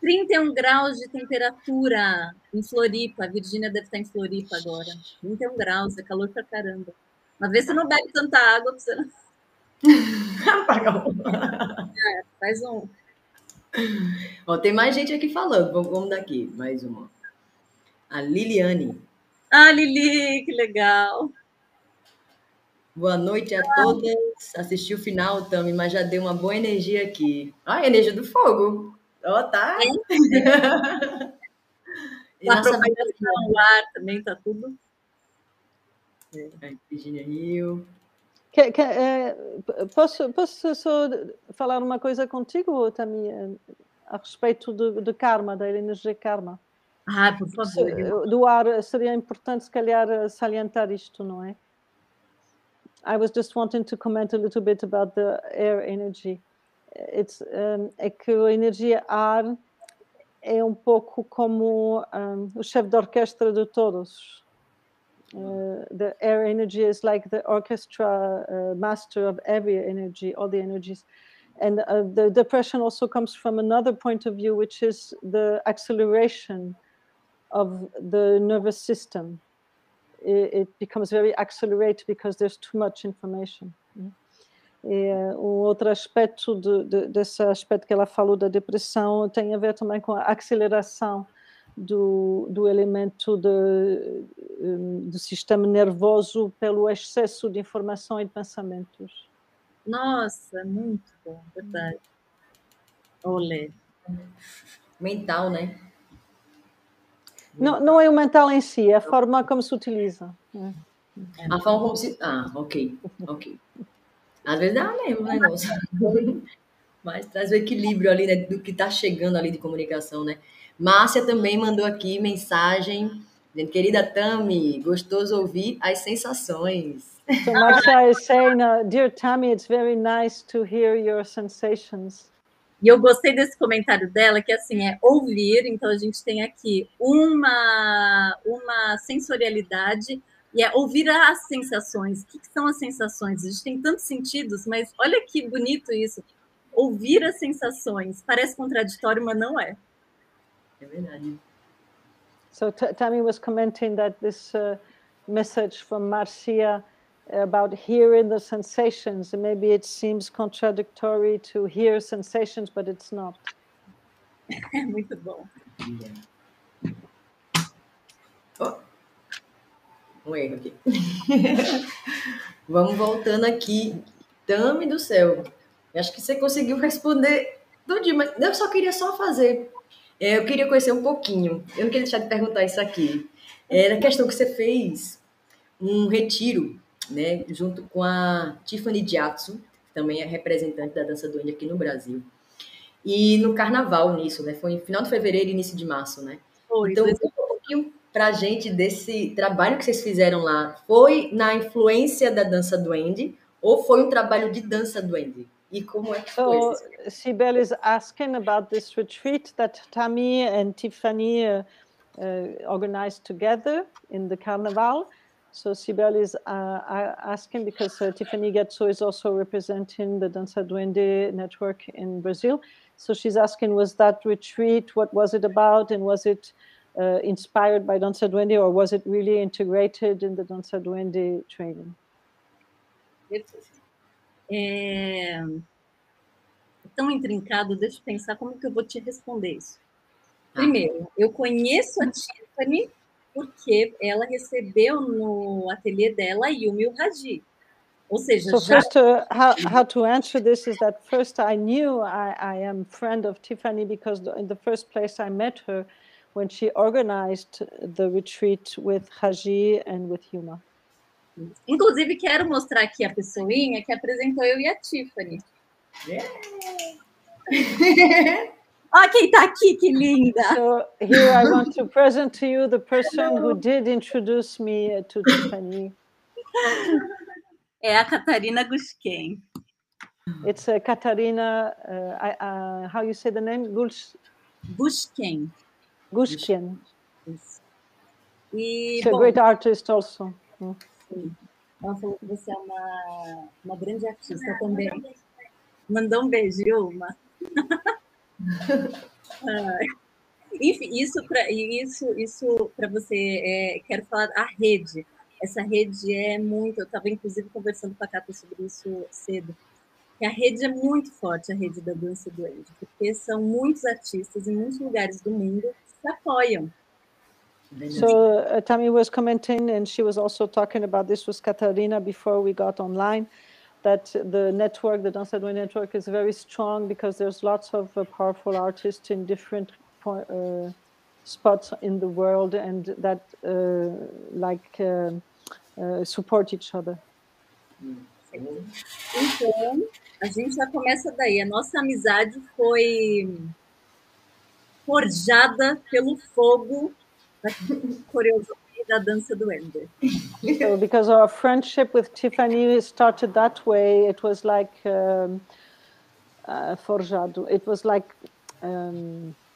31 graus de temperatura em Floripa. A Virgínia deve estar em Floripa agora. 31 graus, é calor pra caramba. Uma vez você não bebe tanta água, você não... É, faz um. Ó, tem mais gente aqui falando. Vamos daqui, mais uma. A Liliane. Ah, Lili, que legal. Boa noite a todas. Assisti o final, Tammy, mas já deu uma boa energia aqui. Ah, energia do fogo. Ó, oh, tá. E a nossa ar também tá tudo. Virginia Rio. Posso só falar uma coisa contigo, Tammy, a respeito do karma, da energia karma? Ah, por favor. Do ar, seria importante, se calhar, salientar isto, não é? I was just wanting to comment a little bit about the air energy. É que a energia ar é um pouco como o chefe de orquestra de todos. The air energy is like the orchestra master of every energy, all the energies. And the depression also comes from another point of view, which is the acceleration of the nervous system. It becomes very accelerated because there's too much information. Um outro aspecto desse aspecto que ela falou da depressão tem a ver também com a aceleração do elemento do sistema nervoso pelo excesso de informação e de pensamentos. Nossa, muito bom, verdade. Olê. Mental, né? Não, não é o mental em si, é a forma como se utiliza. A forma como se... Ah, ok, ok. Às vezes dá mesmo, né, nossa? Mas traz o equilíbrio ali, né, do que está chegando ali de comunicação, né? Márcia também mandou aqui mensagem. Querida Tammy, gostoso ouvir as sensações. So Márcia is saying, dear Tammy, it's very nice to hear your sensations. E eu gostei desse comentário dela, que assim, é ouvir, então a gente tem aqui uma sensorialidade. E é ouvir as sensações. O que são as sensações? A gente tem tantos sentidos, mas olha que bonito isso. Ouvir as sensações. Parece contraditório, mas não é. É verdade. So Tammy was commenting that this message from Marcia about hearing the sensations. Maybe it seems contradictory to hear sensations, but it's not. É muito bom. Oh. Um erro aqui. Vamos voltando aqui. Tammy do céu. Acho que você conseguiu responder. Mas eu só queria fazer Eu queria conhecer um pouquinho, eu não queria deixar de perguntar isso aqui. É, na questão que você fez um retiro, né, junto com a Tiffany Gyatso, que também é representante da dança duende aqui no Brasil. E no carnaval nisso, né? Foi no final de fevereiro e início de março, né? Foi, então, conta um pouquinho pra gente desse trabalho que vocês fizeram lá. Foi na influência da dança duende ou foi um trabalho de dança duende? E como é que foi isso? So, Cybelle is asking about this retreat that Tammy and Tiffany organized together in the carnaval. So Cybelle is asking because Tiffany Gyatso is also representing the Danza Duende network in Brazil. So she's asking, was that retreat, what was it about? And was it inspired by Danza Duende or was it really integrated in the Danza Duende training? É tão intrincado, deixa eu pensar como que eu vou te responder isso. Primeiro, eu conheço a Tiffany porque ela recebeu no ateliê dela a Yumi e o Haji. Ou seja, so já... first, how to answer this is that first I knew I am friend of Tiffany because in the first place I met her when she organized the retreat with Haji and with Yumma. Inclusive, quero mostrar aqui a pessoinha que apresentou eu e a Tiffany. Yeah. Ah, quem tá aqui, que linda! So, here I want to present to you the person who did introduce me to Tiffany. É a Catarina Gushken. It's a Catarina, how you say the name? Gushken. Gushken. She's a great artist also. Sim. Ela falou que você é uma grande artista também. Mandou um beijo, Yuma. Enfim, isso para você, quero falar a rede. Essa rede é muito, eu estava inclusive conversando com a Cata sobre isso cedo, que a rede é muito forte, a rede da dança duende, porque são muitos artistas em muitos lugares do mundo que se apoiam. So Tammy was commenting and she was also talking about this with Catarina before we got online, that the network, the Danza Duende network, is very strong because there's lots of powerful artists in different spots in the world and that support each other. Então, a gente já começa daí. A nossa amizade foi forjada pelo fogo da coreografia da dança duende. So, because our friendship with Tiffany started that way, it was like forjado. It was like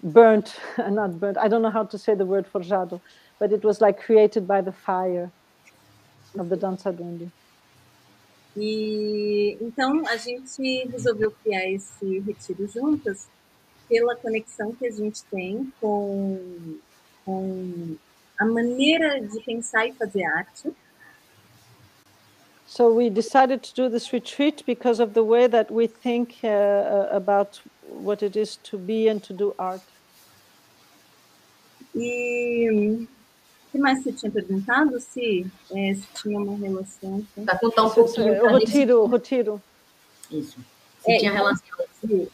burnt, not burnt. I don't know how to say the word forjado, but it was like created by the fire of the dança duende. E então a gente resolveu criar esse retiro juntas pela conexão que a gente tem com a maneira de pensar e fazer arte. So we decided to do this retreat because of the way that we think about what it is to be and to do art. E que mais você tinha perguntado se tinha uma relação? Tá, contar um pouquinho. O retiro. Isso. Tinha relação.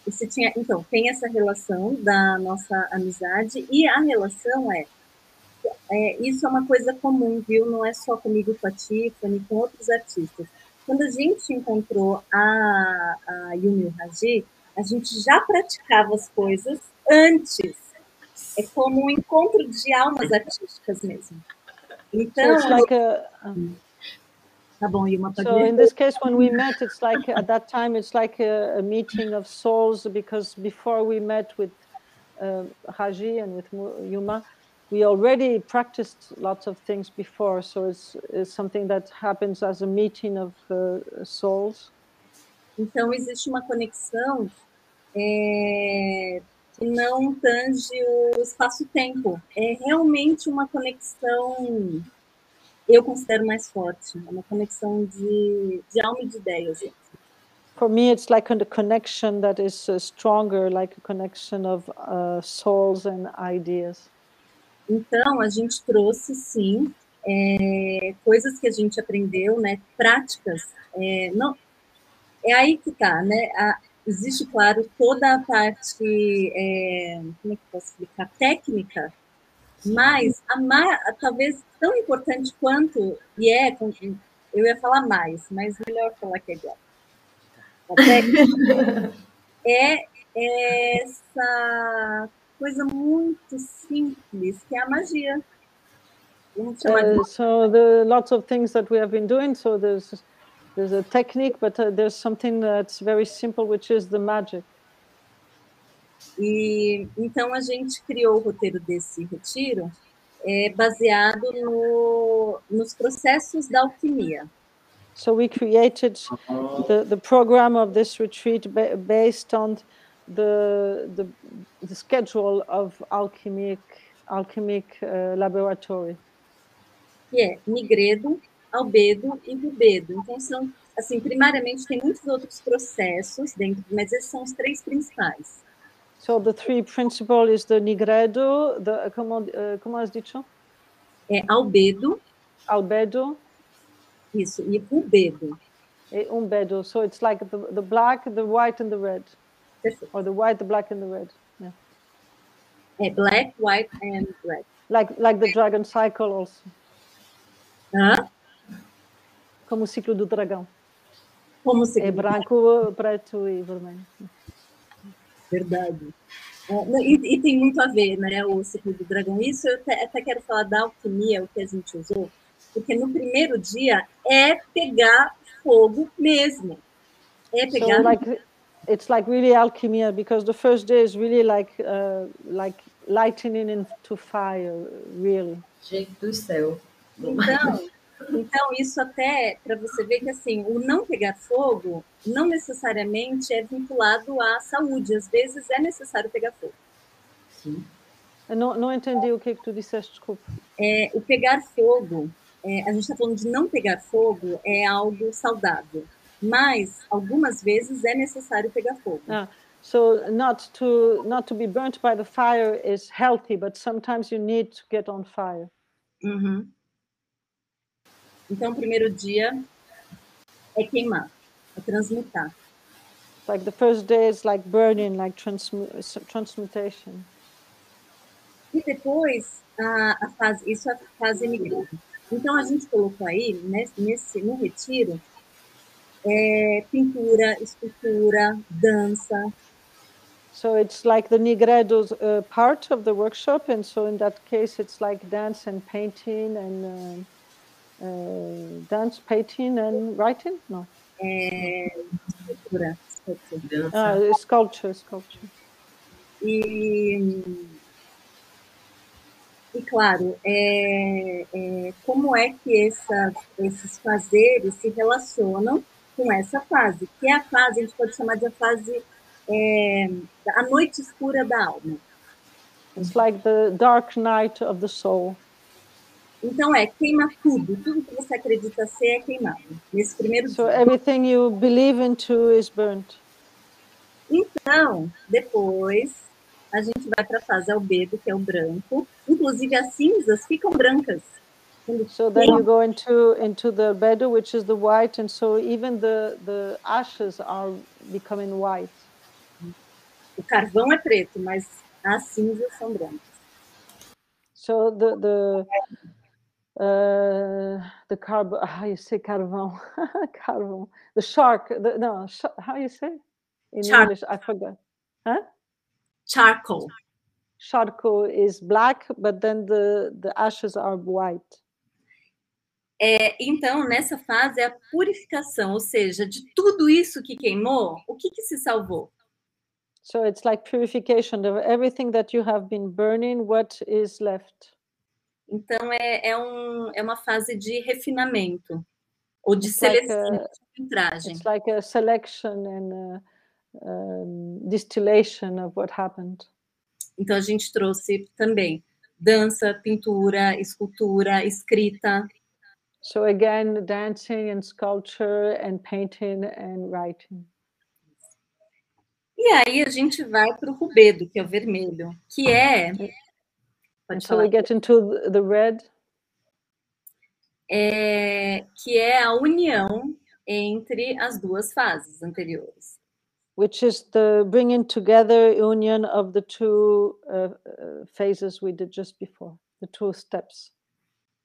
Você tinha, então, tem essa relação da nossa amizade e a relação isso é uma coisa comum, viu? Não é só comigo, com a Tiffany, com outros artistas. Quando a gente encontrou a Yumi Haji, a gente já praticava as coisas antes. É como um encontro de almas artísticas mesmo. Então... So in this case, when we met, it's like at that time, it's like a meeting of souls, because before we met with Haji and with Yuma, we already practiced lots of things before. So it's something that happens as a meeting of souls. Então existe uma conexão que não tange o espaço-tempo. É realmente uma conexão... eu considero mais forte, uma conexão de alma e de ideias. For me, it's like a connection that is stronger, like a connection of souls and ideas. Então, a gente trouxe, sim, coisas que a gente aprendeu, né, práticas. Não, é aí que tá, né? Existe, claro, toda a parte, como é que eu posso explicar, técnica, mas talvez tão importante quanto, eu ia falar mais, mas melhor falar que é igual. A técnica é essa coisa muito simples que é a magia. So the lots of things that we have been doing. So there's a technique, but there's something that's very simple, which is the magic. E então a gente criou o roteiro desse retiro baseado nos processos da alquimia. So we created the program of this retreat based on the schedule of alchemic laboratory. Nigredo, albedo e rubedo. Então, são, assim, primariamente tem muitos outros processos dentro, mas esses são os três principais. So the three principal is the nigredo, the como has dito? Albedo. Isso, e rubedo. E umbedo. So it's like the black, the white and the red. Perfect. Or the white, the black and the red. Yeah. Black, white and red. Like the dragon cycle also. Como o ciclo do dragão. Como o ciclo branco, preto e vermelho. Verdade. E tem muito a ver, né, o ciclo do dragão. Isso eu até quero falar da alquimia, o que a gente usou, porque no primeiro dia pegar fogo mesmo. So like, it's like really alchemy, because the first day is really like lightning into fire, really. Gente do céu. Então isso até, para você ver que assim, o não pegar fogo não necessariamente é vinculado à saúde. Às vezes é necessário pegar fogo. Sim. Eu não entendi o que tu disseste, desculpa. O pegar fogo, a gente está falando de não pegar fogo, é algo saudável. Mas, algumas vezes, é necessário pegar fogo. So, not to be burnt by the fire is healthy, but sometimes you need to get on fire. Uhum. Então, o primeiro dia é queimar, é transmutar. Like the first day is like burning, like transmutation. E depois, isso é a fase migrante. Então, a gente colocou aí, no retiro, pintura, escultura, dança. So it's like the nigredo part of the workshop, and so in that case, it's like dance and painting and... dance, painting and writing? No. Escultura. Sculpture. E claro, como é que esses fazeres se relacionam com essa fase, que é a fase, a gente pode chamar de a fase, a noite escura da alma. It's like the dark night of the soul. Então queima tudo que você acredita ser é queimado. Nesse primeiro dia. So everything you believe into is burnt. Então, depois a gente vai para a fase albedo, que é o branco. Inclusive as cinzas ficam brancas. So then you go into the albedo, which is the white, and so even the ashes are becoming white. O carvão é preto, mas as cinzas são brancas. So the carbon, how you say carbon? Carbon. The shark. How you say in English? I forgot. Huh? Charcoal. Charcoal is black, but then the ashes are white. Então nessa fase é a purificação, ou seja, de tudo isso que queimou, o que se salvou? So it's like purification of everything that you have been burning, what is left. Então é uma fase de refinamento ou de seleção, de filtragem. It's like a selection and distillation of what happened. Então a gente trouxe também dança, pintura, escultura, escrita. So again, dancing and sculpture and painting and writing. E aí a gente vai para o rubedo, que é o vermelho, que é... Pode falar. We get into the red. Que é a união entre as duas fases anteriores. which is the bringing together union of the two phases we did just before, the two steps.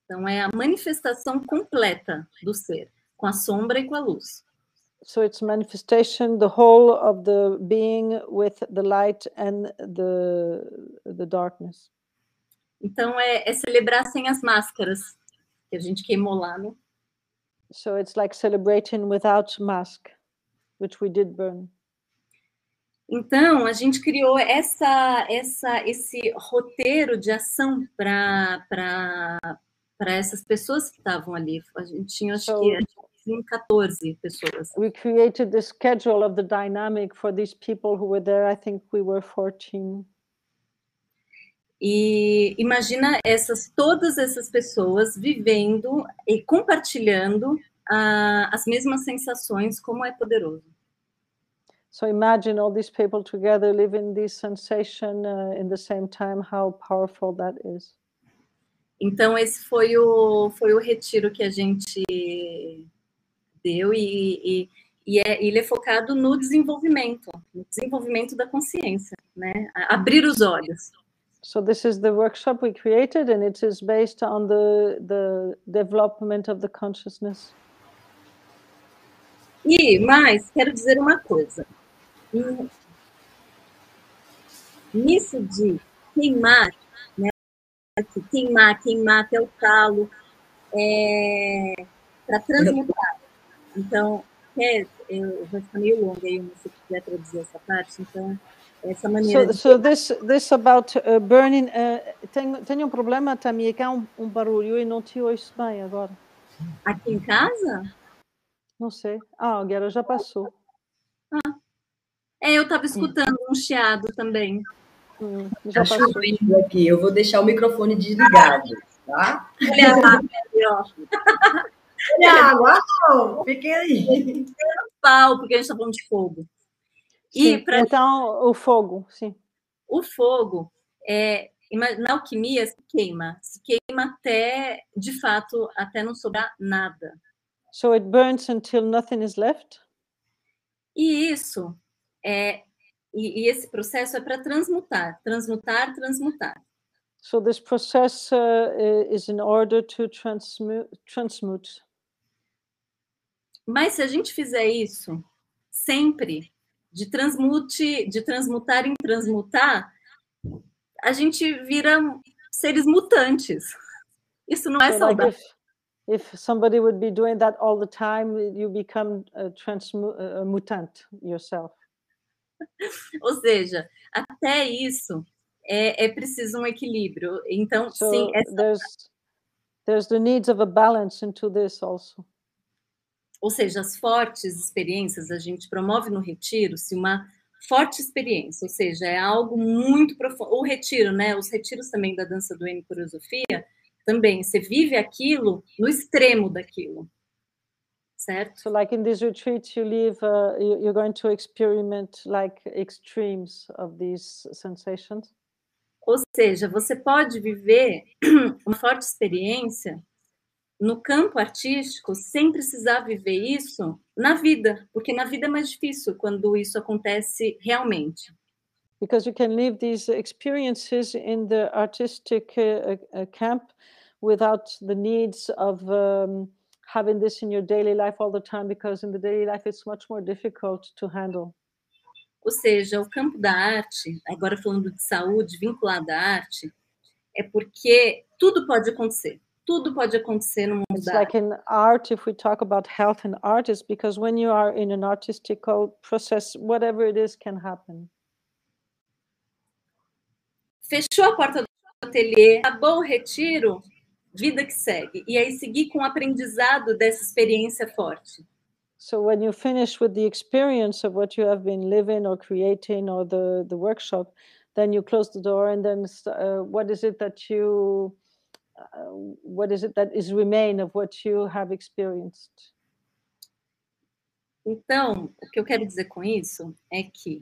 Então é a manifestação completa do ser, com a sombra e com a luz. So it's manifestation, the whole of the being with the light and the darkness. Então é celebrar sem as máscaras que a gente queimou lá, né? So it's like celebrating without mask, which we did burn. Então a gente criou esse roteiro de ação para essas pessoas que estavam ali. A gente tinha, acho que, 14 pessoas. We created the schedule of the dynamic for these people who were there. I think we were 14. E imagina todas essas pessoas vivendo e compartilhando as mesmas sensações, como é poderoso. So imagine all these people together living this sensation in the same time, how powerful that is. Então esse foi o retiro que a gente deu e ele é focado no desenvolvimento da consciência, né? Abrir os olhos. So this is the workshop we created, and it is based on the development of the consciousness. E mais, quero dizer uma coisa. Nisso de queimar, né? Queimar até o talo, para transmutar. Então, eu vou ficar meio longa aí, se quiser traduzir essa parte, então, essa maneira... So this about burning... Tenho um problema, Tammy, que há um barulho e não te ouço bem agora. Aqui em casa? Não sei. Ah, agora já passou. Ah. Eu estava escutando um chiado também. Já tá passou. Aqui. Eu vou deixar o microfone desligado, tá? Olha lá, ó. Fiquei aí. Porque a gente está falando de fogo. Sim, então, o fogo, sim. O fogo, na alquimia, se queima até, de fato, até não sobrar nada. So it burns until nothing is left. E isso, esse processo é para transmutar. So this process is in order to transmute. Mas se a gente fizer isso sempre, de transmutar em transmutar, a gente vira seres mutantes. Isso não é saudável. Like if somebody would be doing that all the time, you become a mutant yourself. Ou seja, até isso é preciso um equilíbrio. Então, so sim, there's the needs of a balance into this also. Ou seja, as fortes experiências a gente promove no retiro, se uma forte experiência, ou seja, é algo muito profundo, ou retiro, né? Os retiros também da dança do coreosofia, também, você vive aquilo no extremo daquilo, certo? So like in this retreat you live, you're going to experiment like extremes of these sensations. Ou seja, você pode viver uma forte experiência no campo artístico, sem precisar viver isso na vida, porque na vida é mais difícil quando isso acontece realmente. Because you can live these experiences in the artistic camp without the needs of having this in your daily life all the time, because in the daily life it's much more difficult to handle. Ou seja, o campo da arte, agora falando de saúde vinculada à arte, é porque tudo pode acontecer. Tudo pode acontecer no mundo da arte. It's like in art, if we talk about health and artists, because when you are in an artistic process, whatever it is can happen. Fechou a porta do ateliê, acabou o retiro, vida que segue. E aí seguir com o aprendizado dessa experiência forte. So when you finish with the experience of what you have been living or creating or the workshop, then you close the door and then what is it that is remain of what you have experienced? Então, o que eu quero dizer com isso é que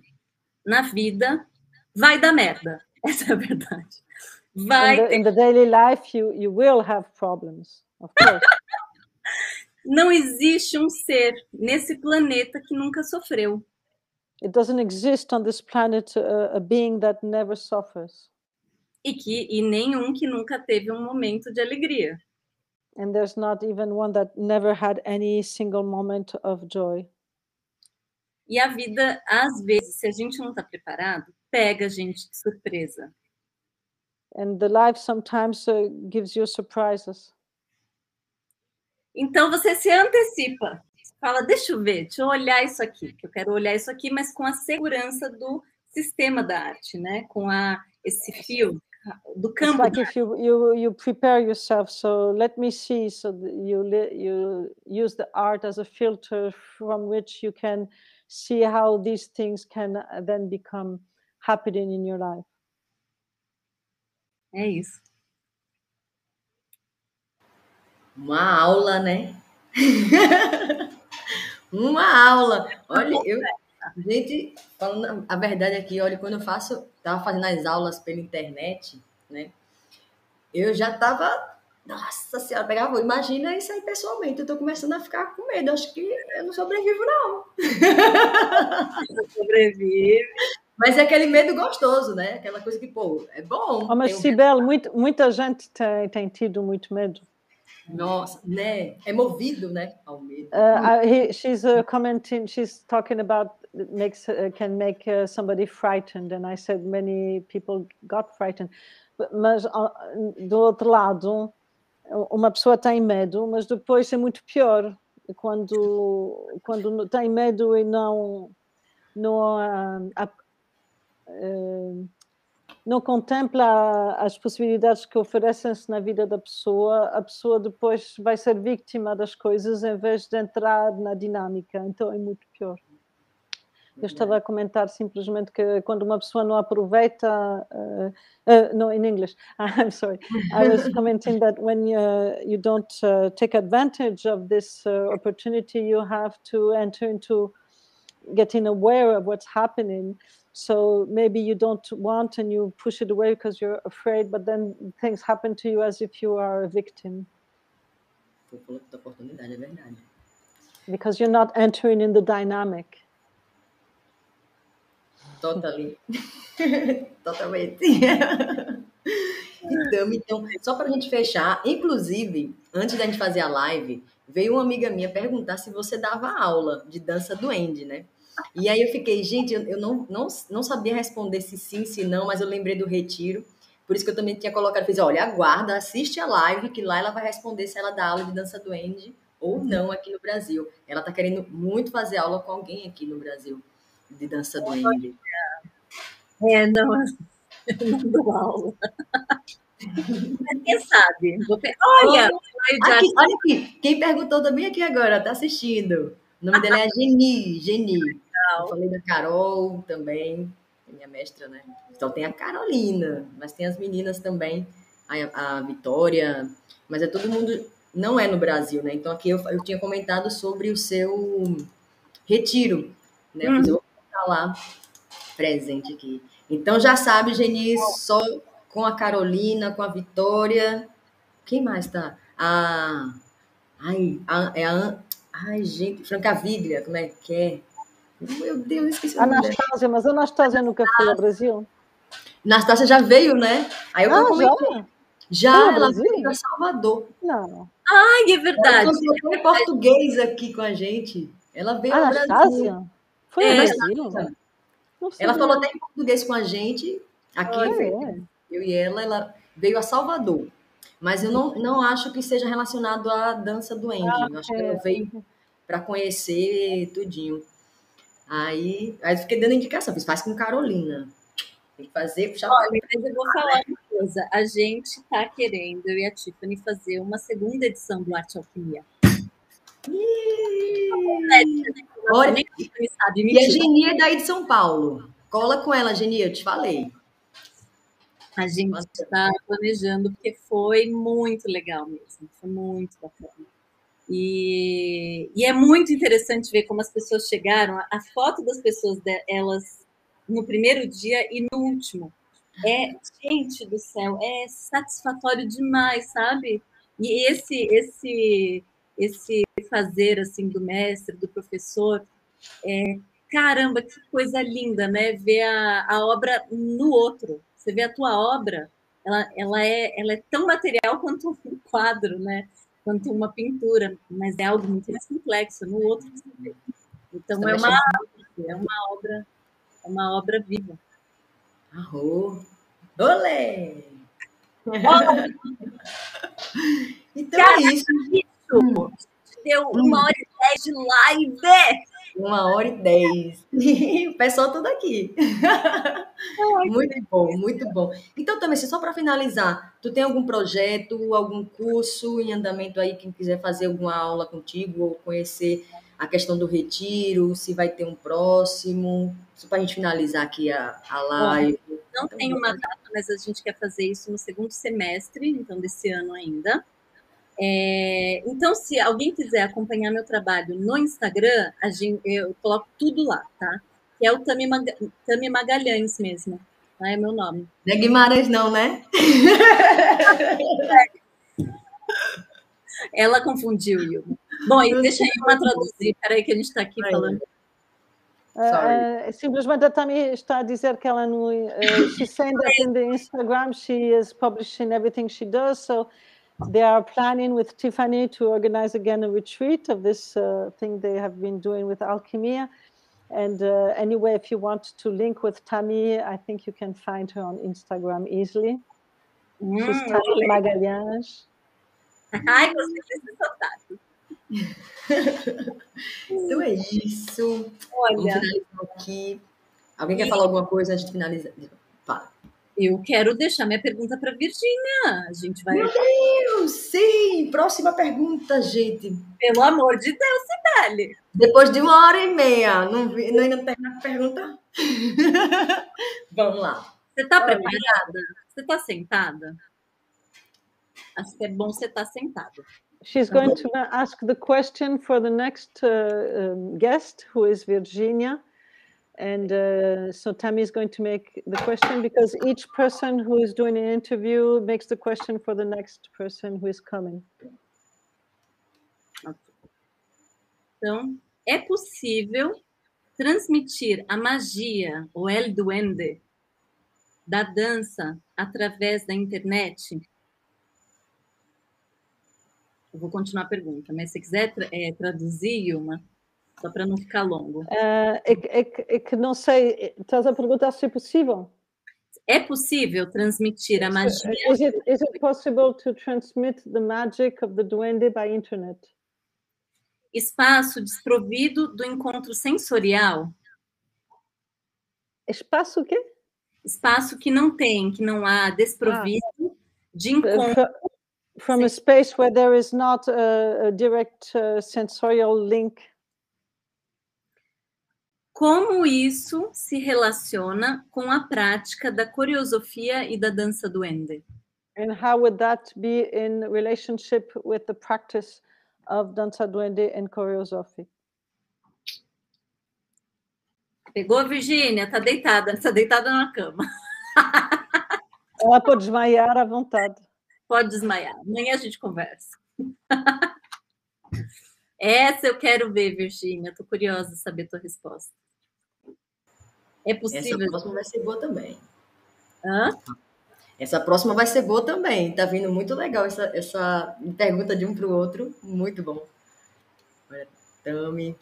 na vida vai dar merda. Essa é a verdade. Vai in the daily life you will have problems, of course. Não existe um ser nesse planeta que nunca sofreu. It doesn't exist on this planet a being that never suffers. E nenhum que nunca teve um momento de alegria. And there's not even one that never had any single moment of joy. E a vida, às vezes, se a gente não está preparado, pega a gente de surpresa. And the life sometimes gives you surprises. Então você se antecipa. Fala, deixa eu olhar isso aqui, que eu quero olhar isso aqui, mas com a segurança do sistema da arte, né? Com esse fio do campo. It's like if you prepare yourself, so let me see, so you use the art as a filter from which you can see how these things can then become happening in your life. É isso. Uma aula, né? Uma aula. Olha, gente, falando a verdade aqui, olha, quando eu tava fazendo as aulas pela internet, né? Eu já tava, nossa senhora, pegava, imagina isso aí pessoalmente, eu tô começando a ficar com medo, acho que eu não sobrevivo, não. Eu sobrevivo. Mas é aquele medo gostoso, né? Aquela coisa que, pô, é bom. Oh, mas, Cybelle, muita gente tem tido muito medo. Nossa, né? É movido, né? Ao medo. She's commenting. She's talking about can make somebody frightened, and I said many people got frightened. Mas do outro lado, uma pessoa tem medo, mas depois é muito pior quando tem medo e não contempla as possibilidades que oferecem-se na vida da pessoa, a pessoa depois vai ser vítima das coisas em vez de entrar na dinâmica, então é muito pior. Eu estava a comentar simplesmente que quando uma pessoa não aproveita... no, in English, I'm sorry. I was commenting that when you don't take advantage of this opportunity, you have to enter into getting aware of what's happening. So maybe you don't want and you push it away because you're afraid, but then things happen to you as if you are a victim. Because you're not entering in the dynamic. Totally. Totalmente. Então, só para a gente fechar, inclusive, antes da gente fazer a live, veio uma amiga minha perguntar se você dava aula de dança duende, né? E aí eu fiquei, gente, eu não sabia responder se sim, se não, mas eu lembrei do retiro, por isso que eu também tinha colocado, fiz, olha, aguarda, assiste a live, que lá ela vai responder se ela dá aula de dança duende ou não aqui no Brasil. Ela tá querendo muito fazer aula com alguém aqui no Brasil de dança duende. É, não dou aula. Mas quem sabe? Olha! Olha aqui, quem perguntou também aqui agora, tá assistindo. O nome dela é Geni. Eu falei da Carol também, minha mestra, né? Então tem a Carolina, mas tem as meninas também, a Vitória, mas é todo mundo, não é no Brasil, né? Então aqui eu tinha comentado sobre o seu retiro, né? Mas eu vou estar lá presente aqui. Então já sabe, Geni, só com a Carolina, com a Vitória, quem mais tá? Ai, gente, Francaviglia, como é que é? Meu Deus, esqueci. Anastácia, mas Anastácia nunca foi ao Brasil. Anastácia já veio, né? Aí eu comentei. Já, ela veio para Salvador. Não. Ai, é verdade. Ela foi português aqui com a gente. Ela veio ao Brasil. Foi ao Brasil? Ela falou até em português com a gente. Aqui, eu e ela veio a Salvador. Mas eu não acho que seja relacionado à dança duende. Eu acho que ela veio para conhecer tudinho. Aí fiquei dando indicação. Faz com Carolina. Tem que fazer, puxar. Olha, mas eu vou falar uma coisa. A gente está querendo, eu e a Tiffany, fazer uma segunda edição do Arte Alquimia. Olha, e a Geni é daí de São Paulo. Cola com ela, Geni, eu te falei. A gente está planejando, porque foi muito legal mesmo, foi muito bacana. E é muito interessante ver como as pessoas chegaram, a foto das pessoas delas no primeiro dia e no último. Gente do céu, é satisfatório demais, sabe? E esse fazer assim do mestre, do professor, caramba, que coisa linda, né? Ver a obra no outro. Você vê a tua obra, ela é tão material quanto um quadro, né? Quanto uma pintura, mas é algo muito mais complexo no outro que você vê. Então é uma obra viva. Arro! Olê! Então cara, é isso. Deu 1h10 de live! 1h10. O pessoal tudo aqui. Muito bom, muito bom. Então, também, só para finalizar, tu tem algum projeto, algum curso em andamento aí, quem quiser fazer alguma aula contigo ou conhecer a questão do retiro, se vai ter um próximo? Só para a gente finalizar aqui a live. Não tem uma data, mas a gente quer fazer isso no segundo semestre, então, desse ano ainda. Então, se alguém quiser acompanhar meu trabalho no Instagram, eu coloco tudo lá, tá? Que é o Tammy Magalhães mesmo, tá? É meu nome. Não é Guimarães não, né? Ela confundiu, Yuma. Bom, aí, deixa eu traduzir, peraí que a gente está aqui falando. Simplesmente a Tammy está a dizer que ela no she sends in the Instagram, she is publishing everything she does, so they are planning with Tiffany to organize again a retreat of this thing they have been doing with Alquimia. And anyway, if you want to link with Tammy, I think you can find her on Instagram easily. She's Tammy Magalhães. Ai, gostei desse sotaque. Então é isso. Olha. Aqui. Alguém quer falar alguma coisa antes de finalizar? Fala. Eu quero deixar minha pergunta para a Virgínia. A gente vai... Meu Deus, sim! Próxima pergunta, gente. Pelo amor de Deus, Cybelle. Depois de 1h30, não termina a pergunta? Vamos lá. Você está preparada? Você está sentada? Acho que é bom você estar sentada. She's going to ask the question for the next guest, who is Virginia. And so Tammy is going to make the question because each person who is doing an interview makes the question for the next person who is coming. Okay. Então, é possível transmitir a magia, o El Duende, da dança através da internet? Eu vou continuar a pergunta, mas se quiser traduzir, Yuma, só para não ficar longo. É que não sei, estás a perguntar se é possível? É possível transmitir a magia? Is it possible to transmit the magic of the duende by internet? Espaço desprovido do encontro sensorial. Espaço o quê? Espaço que não tem, que não há, desprovido de encontro. From a space where there is not a direct sensorial link. Como isso se relaciona com a prática da coreosofia e da dança duende? And how would that be in relationship with the practice of dança duende and choreography? Pegou, Virgínia? Está deitada na cama. Ela pode desmaiar à vontade. Pode desmaiar. Amanhã a gente conversa. Essa eu quero ver, Virgínia. Estou curiosa de saber a tua resposta. É possível. Essa próxima vai ser boa também. Hã? Essa próxima vai ser boa também. Tá vindo muito legal essa pergunta de um para o outro. Muito bom. Olha, Tammy.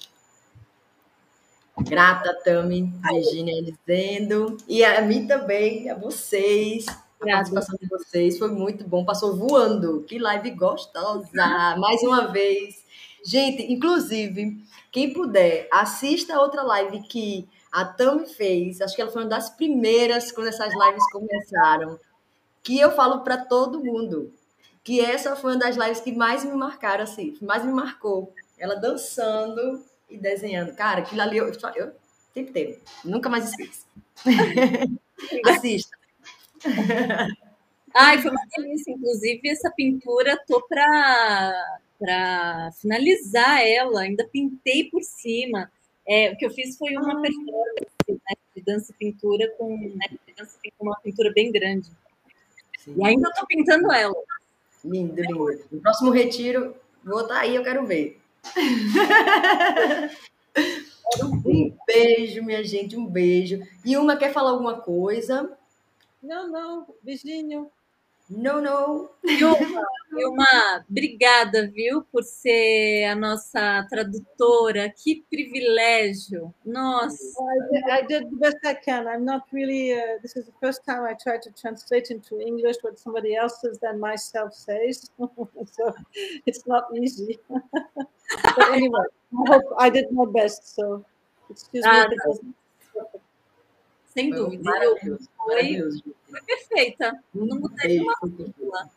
Grata, Tammy. Virgínia dizendo. E a mim também, a vocês. A participação de vocês foi muito bom. Passou voando. Que live gostosa. Mais uma vez. Gente, inclusive, quem puder, assista a outra live que a Tammy fez. Acho que ela foi uma das primeiras quando essas lives começaram. Que eu falo para todo mundo. Que essa foi uma das lives que mais me marcaram, assim. Mais me marcou. Ela dançando e desenhando. Cara, aquilo ali eu sempre teve. Nunca mais esqueço. Assista. Ai, foi uma delícia. Inclusive, essa pintura, tô para finalizar ela, ainda pintei por cima. O que eu fiz foi uma performance, né, de dança e pintura com, né, uma pintura bem grande. Sim. E ainda estou pintando ela. Lindo, lindo. No próximo retiro, vou estar aí, eu quero ver. Um beijo, minha gente, um beijo. Yumma, quer falar alguma coisa? Não, não, beijinho. Não, não. Yumma, obrigada, viu, por ser a nossa tradutora. Que privilégio. Nossa. I did the best I can. I'm not really, this is the first time I try to translate into English what somebody else says than myself says. So it's not easy. But anyway, I hope I did my best. So excuse me. Sem dúvida. Foi perfeita. Não mudei de uma vírgula.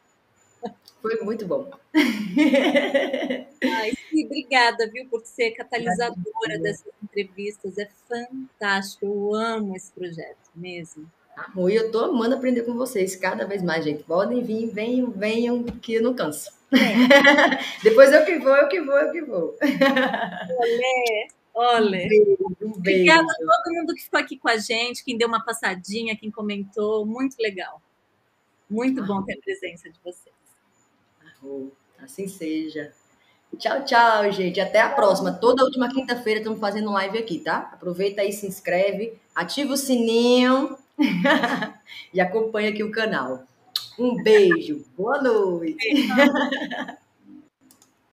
Foi muito bom. Ai, sim, obrigada, viu, por ser catalisadora dessas entrevistas. É fantástico. Eu amo esse projeto mesmo. Amor, eu tô amando aprender com vocês cada vez mais, gente. Podem vir, venham, venham, que eu não canso. É. Depois eu que vou. Olê. Olha, um beijo. Obrigada a todo mundo que ficou aqui com a gente, quem deu uma passadinha, quem comentou, muito legal. Muito bom ter a presença de vocês. Assim seja. Tchau, tchau, gente. Até a próxima. Toda última quinta-feira estamos fazendo live aqui, tá? Aproveita aí, se inscreve, ativa o sininho e acompanha aqui o canal. Um beijo. Boa noite.